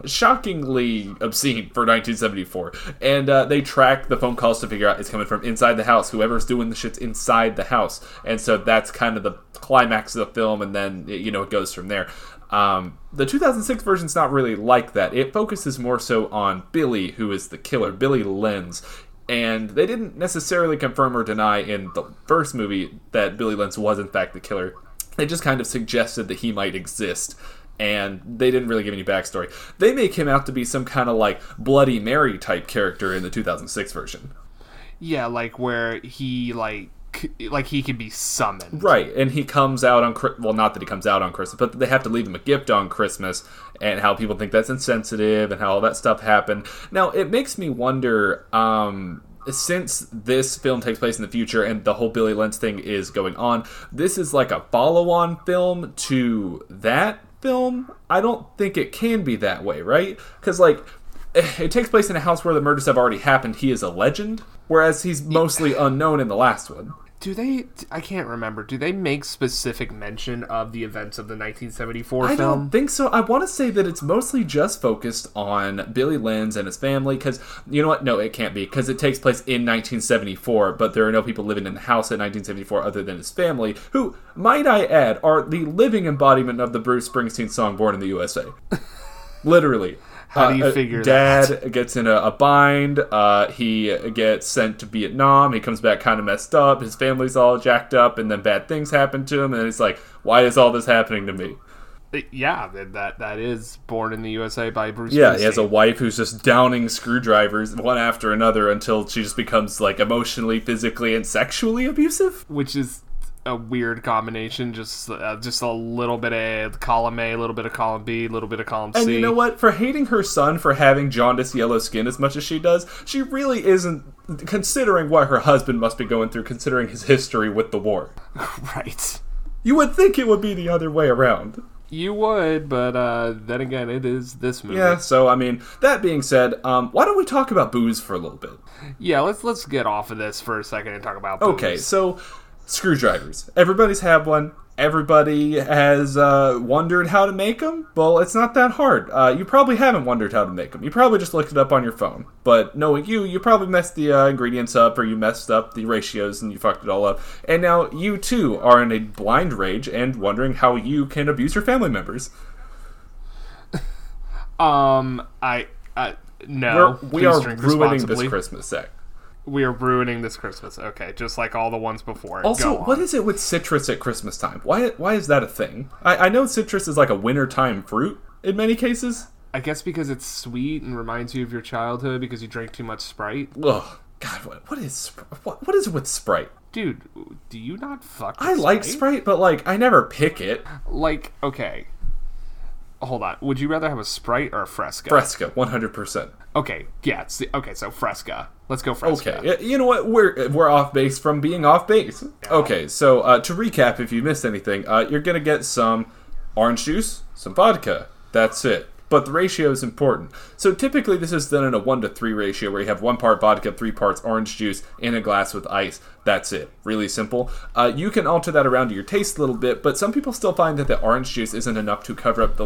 shockingly obscene for 1974. And they track the phone calls to figure out it's coming from inside the house, whoever's doing the shit's inside the house. And so that's kind of the climax of the film, and then it goes from there. The 2006 version's not really like that. It focuses more so on Billy, who is the killer, Billy Lenz. And they didn't necessarily confirm or deny in the first movie that Billy Lenz was in fact the killer. They just kind of suggested that he might exist, and they didn't really give any backstory. They make him out to be some kind of like Bloody Mary type character in the 2006 version. Yeah, like where he like he can be summoned, right? And he comes out on not that he comes out on Christmas, but they have to leave him a gift on Christmas, and how people think that's insensitive and how all that stuff happened. Now it makes me wonder, since this film takes place in the future and the whole Billy Lenz thing is going on, this is like a follow-on film to that film. I don't think it can be that way, right? Because it takes place in a house where the murders have already happened. He is a legend, whereas he's mostly unknown in the last one. I can't remember. Do they make specific mention of the events of the 1974 film? I don't think so. I want to say that it's mostly just focused on Billy Lenz and his family, because, you know what? No, it can't be, because it takes place in 1974, but there are no people living in the house in 1974 other than his family, who, might I add, are the living embodiment of the Bruce Springsteen song Born in the USA. Literally. How do you figure that? Dad gets in a bind. He gets sent to Vietnam. He comes back kind of messed up. His family's all jacked up, and then bad things happen to him. And it's like, why is all this happening to me? Yeah, that is Born in the USA by Bruce Springsteen. Yeah, he has a wife who's just downing screwdrivers one after another until she just becomes like emotionally, physically, and sexually abusive. Which is a weird combination, just a little bit of column A, a little bit of column B, a little bit of column C. And you know what? For hating her son for having jaundiced yellow skin as much as she does, she really isn't considering what her husband must be going through, considering his history with the war. Right. You would think it would be the other way around. You would, but then again, it is this movie. Yeah, so, I mean, that being said, why don't we talk about booze for a little bit? Yeah, let's get off of this for a second and talk about booze. Okay, so screwdrivers. Everybody's had one. Everybody has wondered how to make them. Well, it's not that hard. You probably haven't wondered how to make them. You probably just looked it up on your phone. But knowing you, you probably messed the ingredients up, or you messed up the ratios and you fucked it all up. And now you, too, are in a blind rage and wondering how you can abuse your family members. No. We are ruining this Christmas act. We are ruining this Christmas. Okay, just like all the ones before. Also, what is it with citrus at Christmas time? Why is that a thing? I know citrus is like a wintertime fruit in many cases. I guess because it's sweet and reminds you of your childhood because you drank too much Sprite. Ugh, God, what is it with Sprite? Dude, do you not fuck with Sprite? I like Sprite, but I never pick it. Okay. Hold on. Would you rather have a Sprite or a Fresca? Fresca, 100%. Okay, yeah. Okay, so Fresca. Let's go Fresca. Okay, you know what? We're off base from being off base. Yeah. Okay, so to recap, if you missed anything, you're going to get some orange juice, some vodka. That's it. But the ratio is important. So typically this is done in a 1-3 ratio where you have 1 part vodka, 3 parts orange juice in a glass with ice. That's it. Really simple. You can alter that around to your taste a little bit, but some people still find that the orange juice isn't enough to cover up the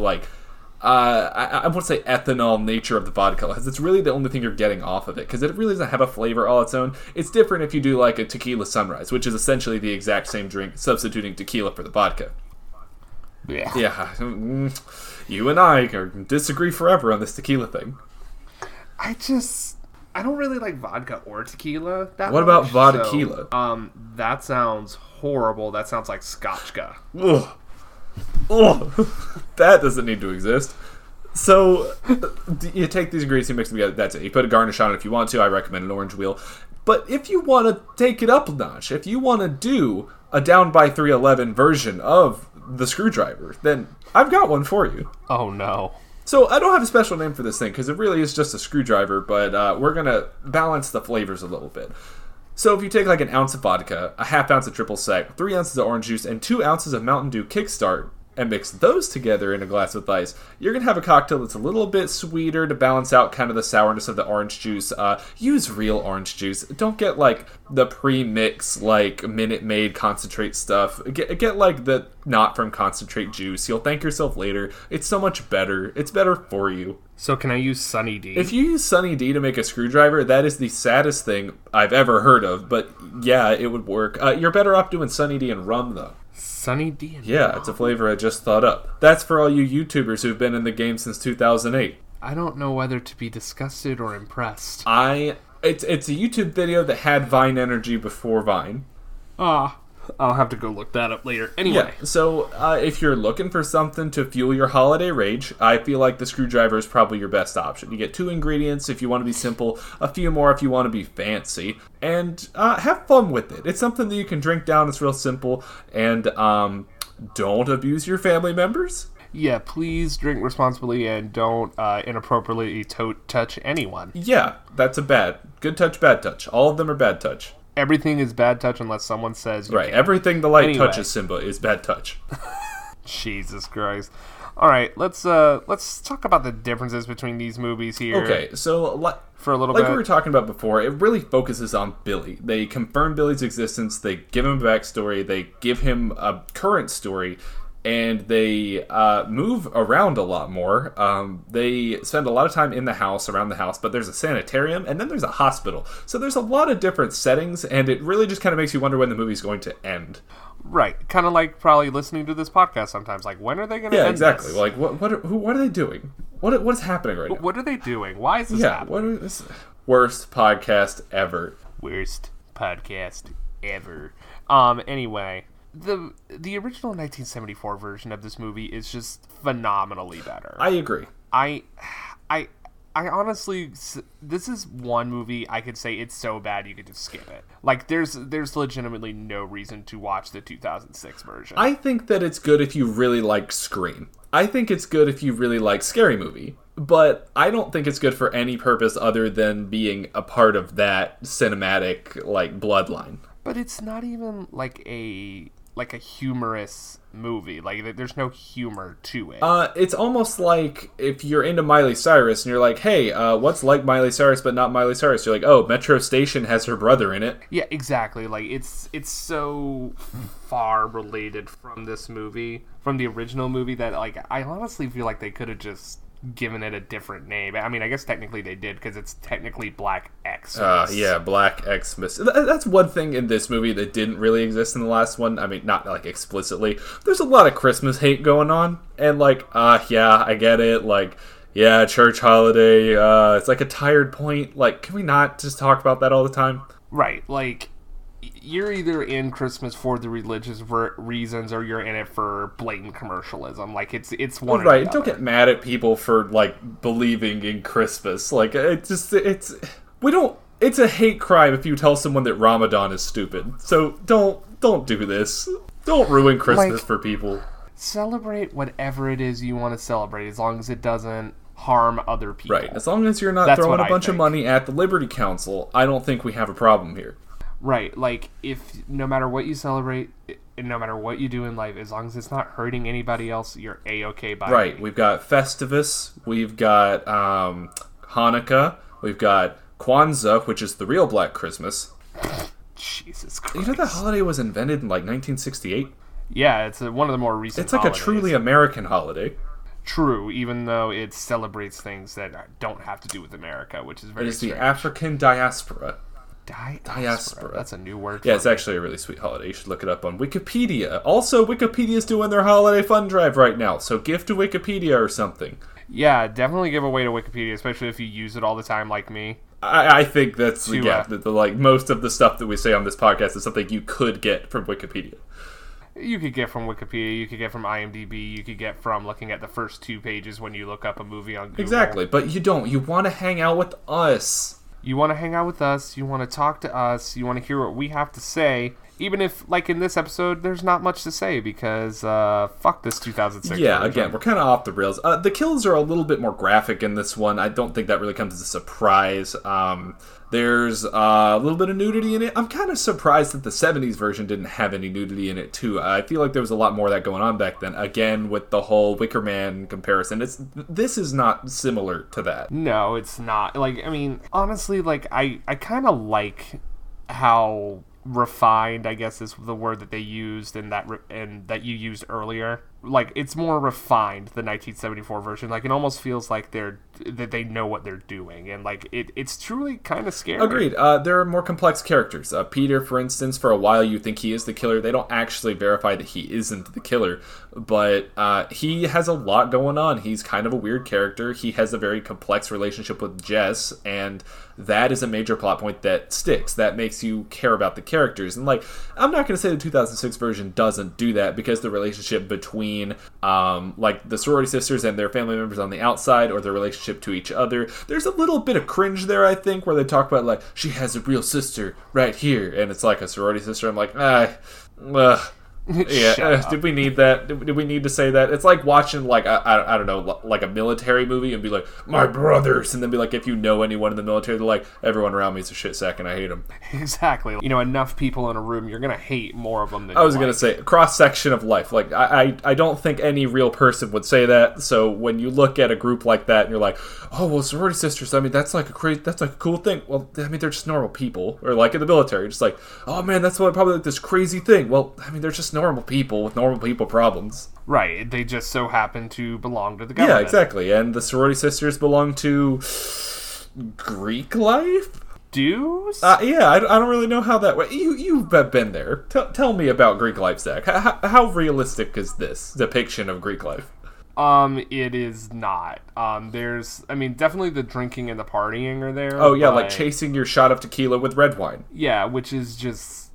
I won't say ethanol nature of the vodka, because it's really the only thing you're getting off of it, because it really doesn't have a flavor all its own. It's different if you do a tequila sunrise, which is essentially the exact same drink, substituting tequila for the vodka. Yeah. Yeah. You and I disagree forever on this tequila thing. I don't really like vodka or tequila that much. What about vodka? So, that sounds horrible. That sounds like scotchka. Ugh. Ugh. That doesn't need to exist. So, you take these ingredients, you mix them together, that's it. You put a garnish on it if you want to. I recommend an orange wheel. But if you want to take it up a notch, if you want to do a down by 311 version of the screwdriver, then I've got one for you. Oh, no. So I don't have a special name for this thing because it really is just a screwdriver, but we're going to balance the flavors a little bit. So if you take an ounce of vodka, a half ounce of triple sec, 3 ounces of orange juice, and 2 ounces of Mountain Dew Kickstart, and mix those together in a glass with ice, you're going to have a cocktail that's a little bit sweeter to balance out kind of the sourness of the orange juice. Use real orange juice. Don't get, like, the pre-mix, like, Minute Maid concentrate stuff. Get like, the not from concentrate juice. You'll thank yourself later. It's so much better. It's better for you. So can I use Sunny D? If you use Sunny D to make a screwdriver, that is the saddest thing I've ever heard of. But, yeah, it would work. You're better off doing Sunny D and rum, though. Sunny D and rum? Yeah, it's a flavor I just thought up. That's for all you YouTubers who've been in the game since 2008. I don't know whether to be disgusted or impressed. It's a YouTube video that had Vine energy before Vine. I'll have to go look that up later. Anyway. Yeah, so if you're looking for something to fuel your holiday rage, I feel like the screwdriver is probably your best option. You get 2 ingredients if you want to be simple, a few more if you want to be fancy, and have fun with it. It's something that you can drink down. It's real simple, and don't abuse your family members. Yeah, please drink responsibly and don't inappropriately touch anyone. Yeah, that's a bad. Good touch, bad touch. All of them are bad touch. Everything is bad touch unless someone says you right. Can't. Everything the light touches, Simba, is bad touch. Jesus Christ. All right, let's talk about the differences between these movies here. Okay, so for a little bit, like we were talking about before, it really focuses on Billy. They confirm Billy's existence. They give him a backstory. They give him a current story. And they move around a lot more. They spend a lot of time in the house, around the house, but there's a sanitarium, and then there's a hospital. So there's a lot of different settings, and it really just kind of makes you wonder when the movie's going to end. Right. Kind of like probably listening to this podcast sometimes. Like, when are they going to end exactly. This? Like, what are they doing? What is happening right now? What are they doing? Why is this happening? What is this? Worst podcast ever. Worst podcast ever. Anyway... The original 1974 version of this movie is just phenomenally better. I agree. I honestly, this is one movie I could say it's so bad you could just skip it. Like, there's legitimately no reason to watch the 2006 version. I think that it's good if you really like Scream. I think it's good if you really like Scary Movie. But I don't think it's good for any purpose other than being a part of that cinematic, like, bloodline. But it's not even, like, a humorous movie. Like, there's no humor to it. It's almost like if you're into Miley Cyrus and you're like, hey, what's like Miley Cyrus but not Miley Cyrus? You're like, oh, Metro Station has her brother in it. Yeah, exactly. Like, it's so far related from this movie, from the original movie, that, like, I honestly feel like they could have just given it a different name. I mean, I guess technically they did, because it's technically Black Xmas. Black Xmas. That's one thing in this movie that didn't really exist in the last one. I mean, not, like, explicitly. There's a lot of Christmas hate going on, and, like, I get it, like, yeah, church holiday, it's like a tired point. Like, can we not just talk about that all the time? Right, like... You're either in Christmas for the religious reasons, or you're in it for blatant commercialism. Like, it's one right. Or the other. Don't get mad at people for, like, believing in Christmas. Like, it's a hate crime if you tell someone that Ramadan is stupid. So don't do this. Don't ruin Christmas, like, for people. Celebrate whatever it is you want to celebrate, as long as it doesn't harm other people. Right. As long as you're not throwing a bunch of money at the Liberty Council, I don't think we have a problem here. Right, like, if no matter what you celebrate, and no matter what you do in life, as long as it's not hurting anybody else, you're A-okay by it. Right, we've got Festivus, we've got Hanukkah, we've got Kwanzaa, which is the real Black Christmas. Jesus Christ. You know that holiday was invented in, like, 1968? Yeah, it's one of the more recent holidays. It's like a truly American holiday. True, even though it celebrates things that don't have to do with America, which is very strange. It is the African diaspora. Diaspora. That's a new word. Yeah, it's actually a really sweet holiday. You should look it up on Wikipedia. Also, Wikipedia's doing their holiday fun drive right now, so give to Wikipedia or something. Yeah, definitely give away to Wikipedia, especially if you use it all the time like me. I think that's the gap. Like, most of the stuff that we say on this podcast is something you could get from Wikipedia. You could get from Wikipedia, you could get from IMDb, you could get from looking at the first 2 pages when you look up a movie on Google. Exactly, but you don't. You want to hang out with us. You want to hang out with us, you want to talk to us, you want to hear what we have to say, even if, like in this episode, there's not much to say because fuck this 2006. Yeah, again, we're kind of off the rails. The kills are a little bit more graphic in this one. I don't think that really comes as a surprise. There's a little bit of nudity in it. I'm kind of surprised that the 70s version didn't have any nudity in it, too. I feel like there was a lot more of that going on back then. Again, with the whole Wicker Man comparison, this is not similar to that. No, it's not. Like, I mean, honestly, like, I kind of like how refined, I guess is the word that they used and that you used earlier. Like, it's more refined, the 1974 version. Like, it almost feels like they know what they're doing, and like it's truly kind of scary. Agreed. There are more complex characters. Peter, for instance, for a while you think he is the killer. They don't actually verify that he isn't the killer, but he has a lot going on. He's kind of a weird character. He has a very complex relationship with Jess, and that is a major plot point that sticks. That makes you care about the characters. And like, I'm not going to say the 2006 version doesn't do that, because the relationship between like the sorority sisters and their family members on the outside, or their relationship to each other, there's a little bit of cringe there, I think, where they talk about like, she has a real sister right here, and it's like a sorority sister. I'm like, yeah, did we need that? Did we need to say that? It's like watching, like, I don't know, like a military movie and be like, my brothers, and then be like, if you know anyone in the military, they're like, everyone around me is a shit sack and I hate them. Exactly. You know, enough people in a room, you're going to hate more of them than I was going to say, cross-section of life. Like, I don't think any real person would say that, so when you look at a group like that and you're like, oh, well, sorority sisters, I mean, that's like a cool thing. Well, I mean, they're just normal people. Or like in the military, just like, oh man, that's what probably like this crazy thing. Well, I mean, they're just normal people with normal people problems. Right, they just so happen to belong to the government. Yeah, exactly, and the sorority sisters belong to Greek life? Dues? Yeah, I don't really know how that way. You've been there. Tell me about Greek life, Zach. How realistic is this depiction of Greek life? It is not. There's, I mean, definitely the drinking and the partying are there. Oh, yeah, like chasing your shot of tequila with red wine. Yeah, which is just...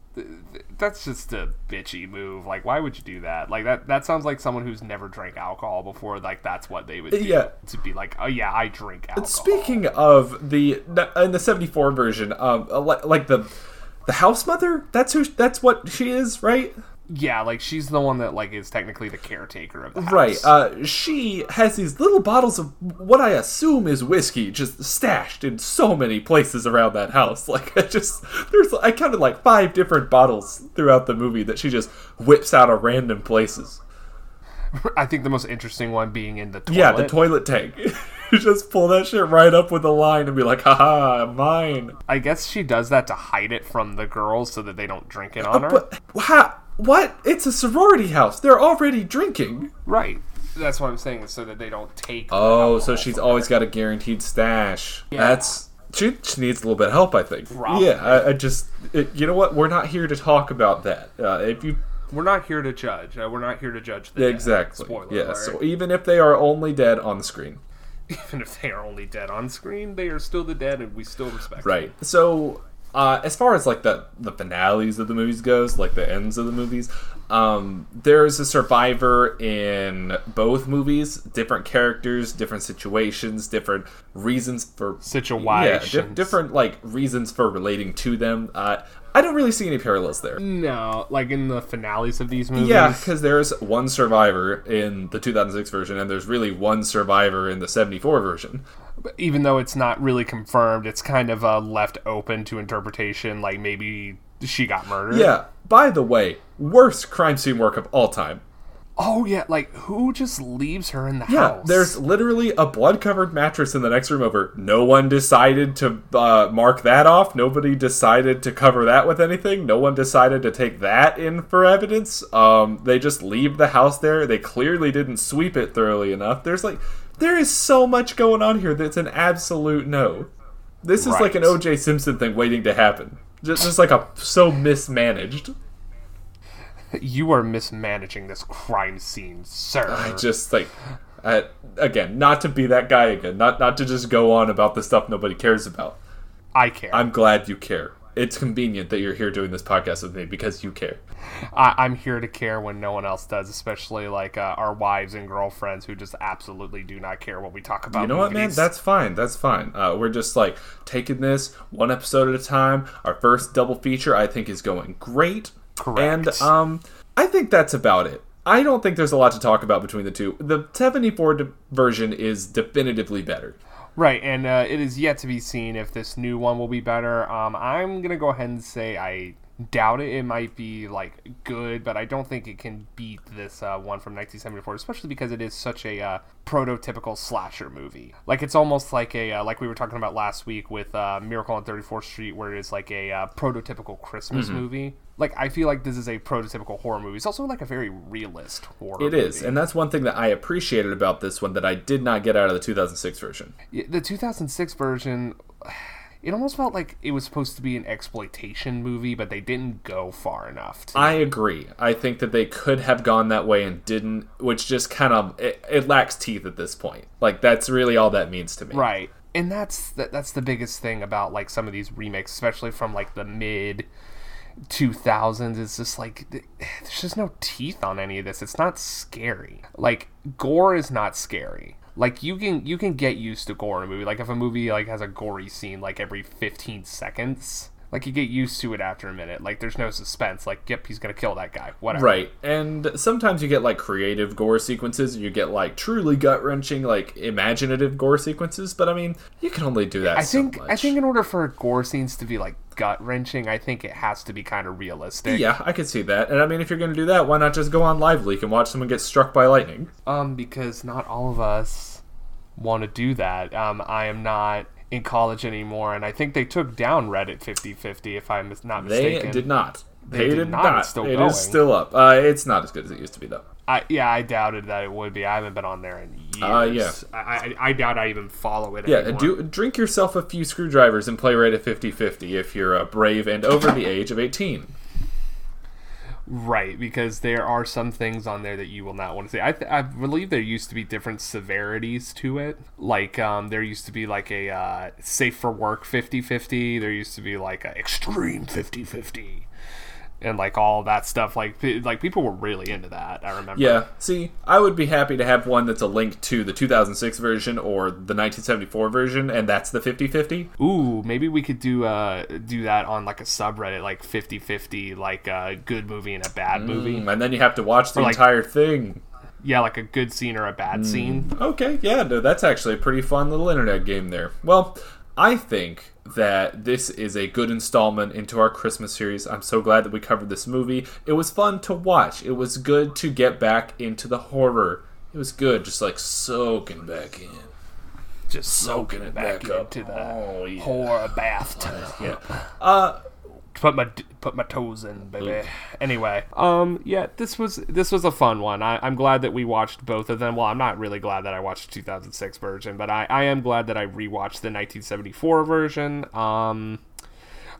that's just a bitchy move. Like, why would you do that? Like, that sounds like someone who's never drank alcohol before. Like, that's what they would do. Yeah. To be like, oh yeah, I drink alcohol. Speaking of in the 74 version, like the house mother, that's what she is, right? Yeah, like, she's the one that, like, is technically the caretaker of the house. Right, she has these little bottles of what I assume is whiskey just stashed in so many places around that house. Like, I counted, like, 5 different bottles throughout the movie that she just whips out of random places. I think the most interesting one being in the toilet. Yeah, the toilet tank. Just pull that shit right up with a line and be like, haha, mine. I guess she does that to hide it from the girls so that they don't drink it on her. But, wow. What? It's a sorority house. They're already drinking. Right. That's what I'm saying, is so that they don't take... Oh, so she's always got a guaranteed stash. Yeah. That's... She needs a little bit of help, I think. Probably. Yeah, I just... you know what? We're not here to talk about that. We're not here to judge. We're not here to judge the dead. Exactly. Spoiler alert. Yeah, so even if they are only dead on the screen... Even if they are only dead on screen, they are still the dead, and we still respect them. Right. So... as far as like the finales of the movies goes, like the ends of the movies, there's a survivor in both movies. Different characters, different situations, different reasons for situations. Yeah, different like reasons for relating to them. I don't really see any parallels there. No, like in the finales of these movies? Yeah, because there's one survivor in the 2006 version, and there's really one survivor in the 74 version. Even though it's not really confirmed, it's kind of left open to interpretation, like maybe she got murdered. Yeah, by the way, worst crime scene work of all time. Oh, yeah, like, who just leaves her in the house? Yeah, there's literally a blood-covered mattress in the next room over. No one decided to mark that off. Nobody decided to cover that with anything. No one decided to take that in for evidence. They just leave the house there. They clearly didn't sweep it thoroughly enough. There is so much going on here that's an absolute no. This is like an O.J. Simpson thing waiting to happen. Just like so mismanaged. You are mismanaging this crime scene, sir. I just, like, again, not to be that guy again. Not to just go on about the stuff nobody cares about. I care. I'm glad you care. It's convenient that you're here doing this podcast with me because you care. I'm here to care when no one else does, especially, like, our wives and girlfriends who just absolutely do not care what we talk about. You know movies. What, man? That's fine. We're just, like, taking this one episode at a time. Our first double feature, I think, is going great. Correct. And I think that's about it. I don't think there's a lot to talk about between the two. The 74 version is definitively better. Right, and it is yet to be seen if this new one will be better. I'm going to go ahead and say I doubt it. It might be, like, good, but I don't think it can beat this one from 1974, especially because it is such a prototypical slasher movie. Like, it's almost like a, like we were talking about last week with Miracle on 34th Street, where it is like a prototypical Christmas movie. Like, I feel like this is a prototypical horror movie. It's also, like, a very realist horror movie. It is, and that's one thing that I appreciated about this one that I did not get out of the 2006 version. The 2006 version, it almost felt like it was supposed to be an exploitation movie, but they didn't go far enough. I agree. I think that they could have gone that way and didn't, which just kind of, it lacks teeth at this point. Like, that's really all that means to me. Right, and that's the biggest thing about, like, some of these remakes, especially from, like, the mid 2000s. It's just like there's just no teeth on any of this. It's not scary. Like, gore is not scary. Like, you can get used to gore in a movie. Like, if a movie, like, has a gory scene, like, every 15 seconds, like, you get used to it after a minute. Like, there's no suspense. Like, yep, he's gonna kill that guy, whatever. Right. And sometimes you get, like, creative gore sequences, and you get, like, truly gut-wrenching, like, imaginative gore sequences. But I mean, you can only do that so much. I think in order for gore scenes to be, like, gut-wrenching, I think it has to be kind of realistic. Yeah, I could see that. And I mean, if you're gonna do that, why not just go on Live Leak and watch someone get struck by lightning? Because not all of us want to do that. I am not in college anymore, and I think they took down Reddit 50/50, if I'm not mistaken. They did not. They did not. It's still going. Is still up. It's not as good as it used to be, though. I doubted that it would be. I haven't been on there in years. I doubt I even follow it anymore. Drink yourself a few screwdrivers and play Reddit 50/50 if you're brave and over the age of 18. Right, because there are some things on there that you will not want to see. I believe there used to be different severities to it. Like, there used to be, like, a safe for work 50/50. There used to be, like, a extreme 50/50. And, like, all that stuff. Like people were really into that, I remember. Yeah, see, I would be happy to have one that's a link to the 2006 version or the 1974 version, and that's the 50/50. Ooh, maybe we could do that on, like, a subreddit, like, 50/50, like, a good movie and a bad movie. And then you have to watch the entire thing. Yeah, like a good scene or a bad scene. Okay, yeah, no, that's actually a pretty fun little internet game there. Well, I think that this is a good installment into our Christmas series. I'm so glad that we covered this movie. It was fun to watch. It was good to get back into the horror. It was good, just like soaking back in. Just soaking it back up into the horror bathtub. Yeah. Put my toes in, baby. Oops. Anyway, yeah, this was a fun one. I'm glad that we watched both of them. Well, I'm not really glad that I watched the 2006 version, but I am glad that I rewatched the 1974 version.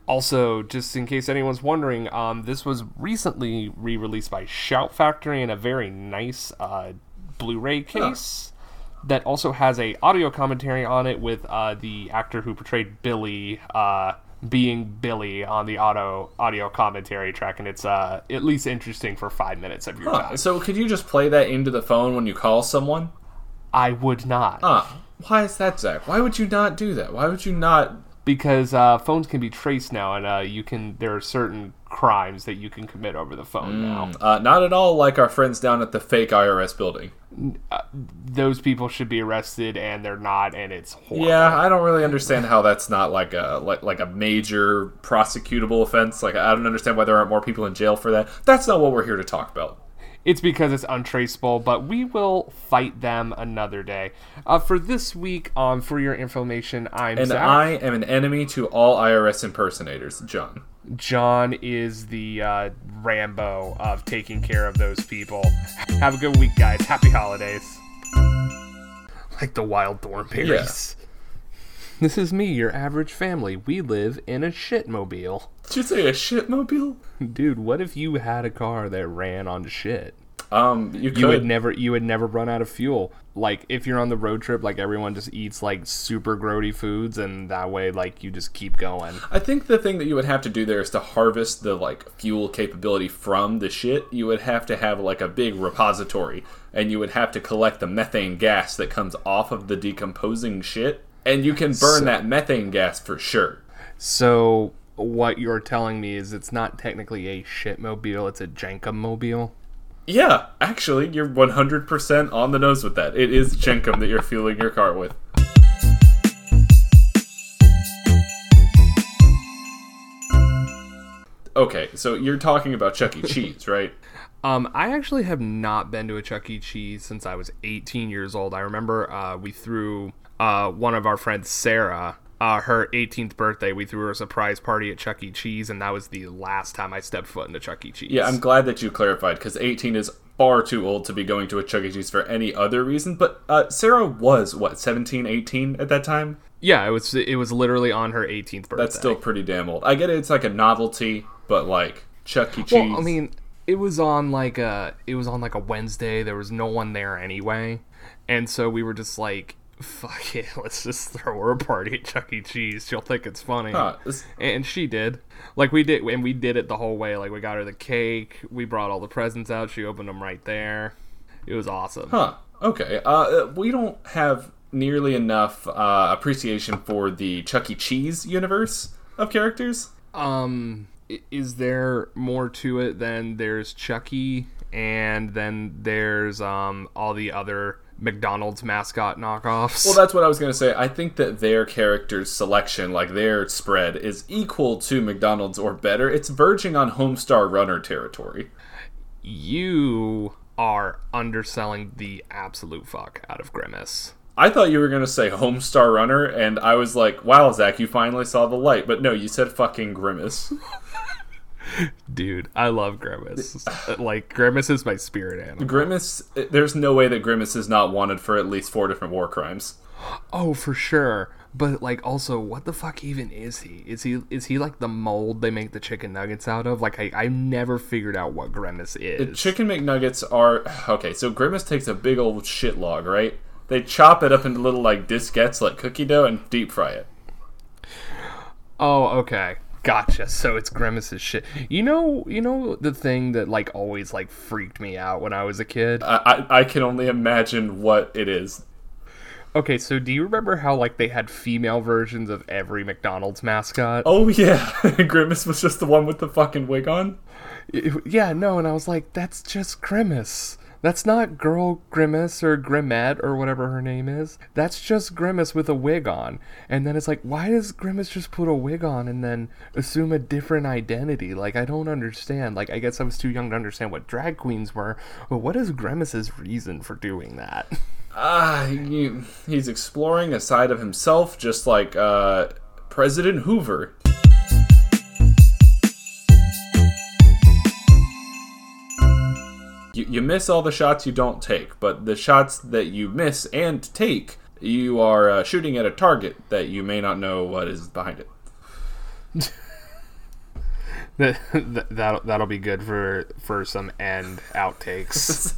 Also, just in case anyone's wondering, this was recently re-released by Shout Factory in a very nice Blu-ray case. Yeah. That also has a audio commentary on it with the actor who portrayed Billy, being Billy on the audio commentary track, and it's at least interesting for 5 minutes of your time. So could you just play that into the phone when you call someone? I would not. Why is that, Zach? Why would you not do that? Why would you not? Because phones can be traced now, and there are certain crimes that you can commit over the phone now. Not at all like our friends down at the fake IRS building. Those people should be arrested, and they're not, and it's horrible. Yeah, I don't really understand how that's not like a major prosecutable offense. Like, I don't understand why there aren't more people in jail for that. That's not what we're here to talk about. It's because it's untraceable, but we will fight them another day. For this week, for your information, I'm Zach. And I am an enemy to all IRS impersonators, John. John is the Rambo of taking care of those people. Have a good week, guys. Happy holidays. Like the wild thornberries. Yeah. This is me, your average family. We live in a shitmobile. Did you say a shitmobile? Dude, what if you had a car that ran on shit? You would never run out of fuel. Like, if you're on the road trip, like, everyone just eats, like, super grody foods, and that way, like, you just keep going. I think the thing that you would have to do there is to harvest the, like, fuel capability from the shit. You would have to have, like, a big repository, and you would have to collect the methane gas that comes off of the decomposing shit. And you can burn that methane gas for sure. So what you're telling me is it's not technically a shitmobile, it's a Jenka-mobile. Yeah, actually, you're 100% on the nose with that. It is Jenkum that you're fueling your car with. Okay, so you're talking about Chuck E. Cheese, right? I actually have not been to a Chuck E. Cheese since I was 18 years old. I remember we threw one of our friends, Sarah, her 18th birthday. We threw her a surprise party at Chuck E. Cheese, and that was the last time I stepped foot into Chuck E. Cheese. Yeah, I'm glad that you clarified, because 18 is far too old to be going to a Chuck E. Cheese for any other reason. But Sarah was, what, 17, 18 at that time? Yeah, it was literally on her 18th birthday. That's still pretty damn old. I get it, it's like a novelty, but like Chuck E. Cheese. Well, I mean, it was on like a Wednesday. There was no one there anyway, and so we were just like, fuck it, let's just throw her a party at Chuck E. Cheese. She'll think it's funny, and she did. Like we did it the whole way. Like we got her the cake. We brought all the presents out. She opened them right there. It was awesome. Huh. Okay. We don't have nearly enough appreciation for the Chuck E. Cheese universe of characters. Is there more to it than there's Chucky and then there's all the other McDonald's mascot knockoffs? Well, that's what I was going to say. I think that their character's selection, like their spread, is equal to McDonald's or better. It's verging on Homestar Runner territory. You are underselling the absolute fuck out of Grimace. I thought you were going to say Homestar Runner, and I was like, wow, Zach, you finally saw the light. But no, you said fucking Grimace. Dude, I love Grimace. Like, Grimace is my spirit animal. Grimace, there's no way that Grimace is not wanted for at least 4 different war crimes. Oh, for sure. But, like, also, what the fuck even is he? Is he like the mold they make the chicken nuggets out of? Like, I never figured out what Grimace is. The chicken McNuggets are... Okay, so Grimace takes a big old shit log, right? They chop it up into little, like, diskettes, like cookie dough, and deep fry it. Oh, okay. Gotcha. So it's Grimace's shit. You know the thing that, like, always, like, freaked me out when I was a kid? I can only imagine what it is. Okay, so do you remember how, like, they had female versions of every McDonald's mascot? Oh, yeah. Grimace was just the one with the fucking wig on? Yeah, no, and I was like, that's just Grimace. That's not Girl Grimace or Grimette or whatever her name is. That's just Grimace with a wig on. And then it's like, why does Grimace just put a wig on and then assume a different identity? Like, I don't understand. Like, I guess I was too young to understand what drag queens were. But what is Grimace's reason for doing that? He's exploring a side of himself just like President Hoover. You miss all the shots you don't take, but the shots that you miss and take, you are shooting at a target that you may not know what is behind it. That'll be good for some end outtakes.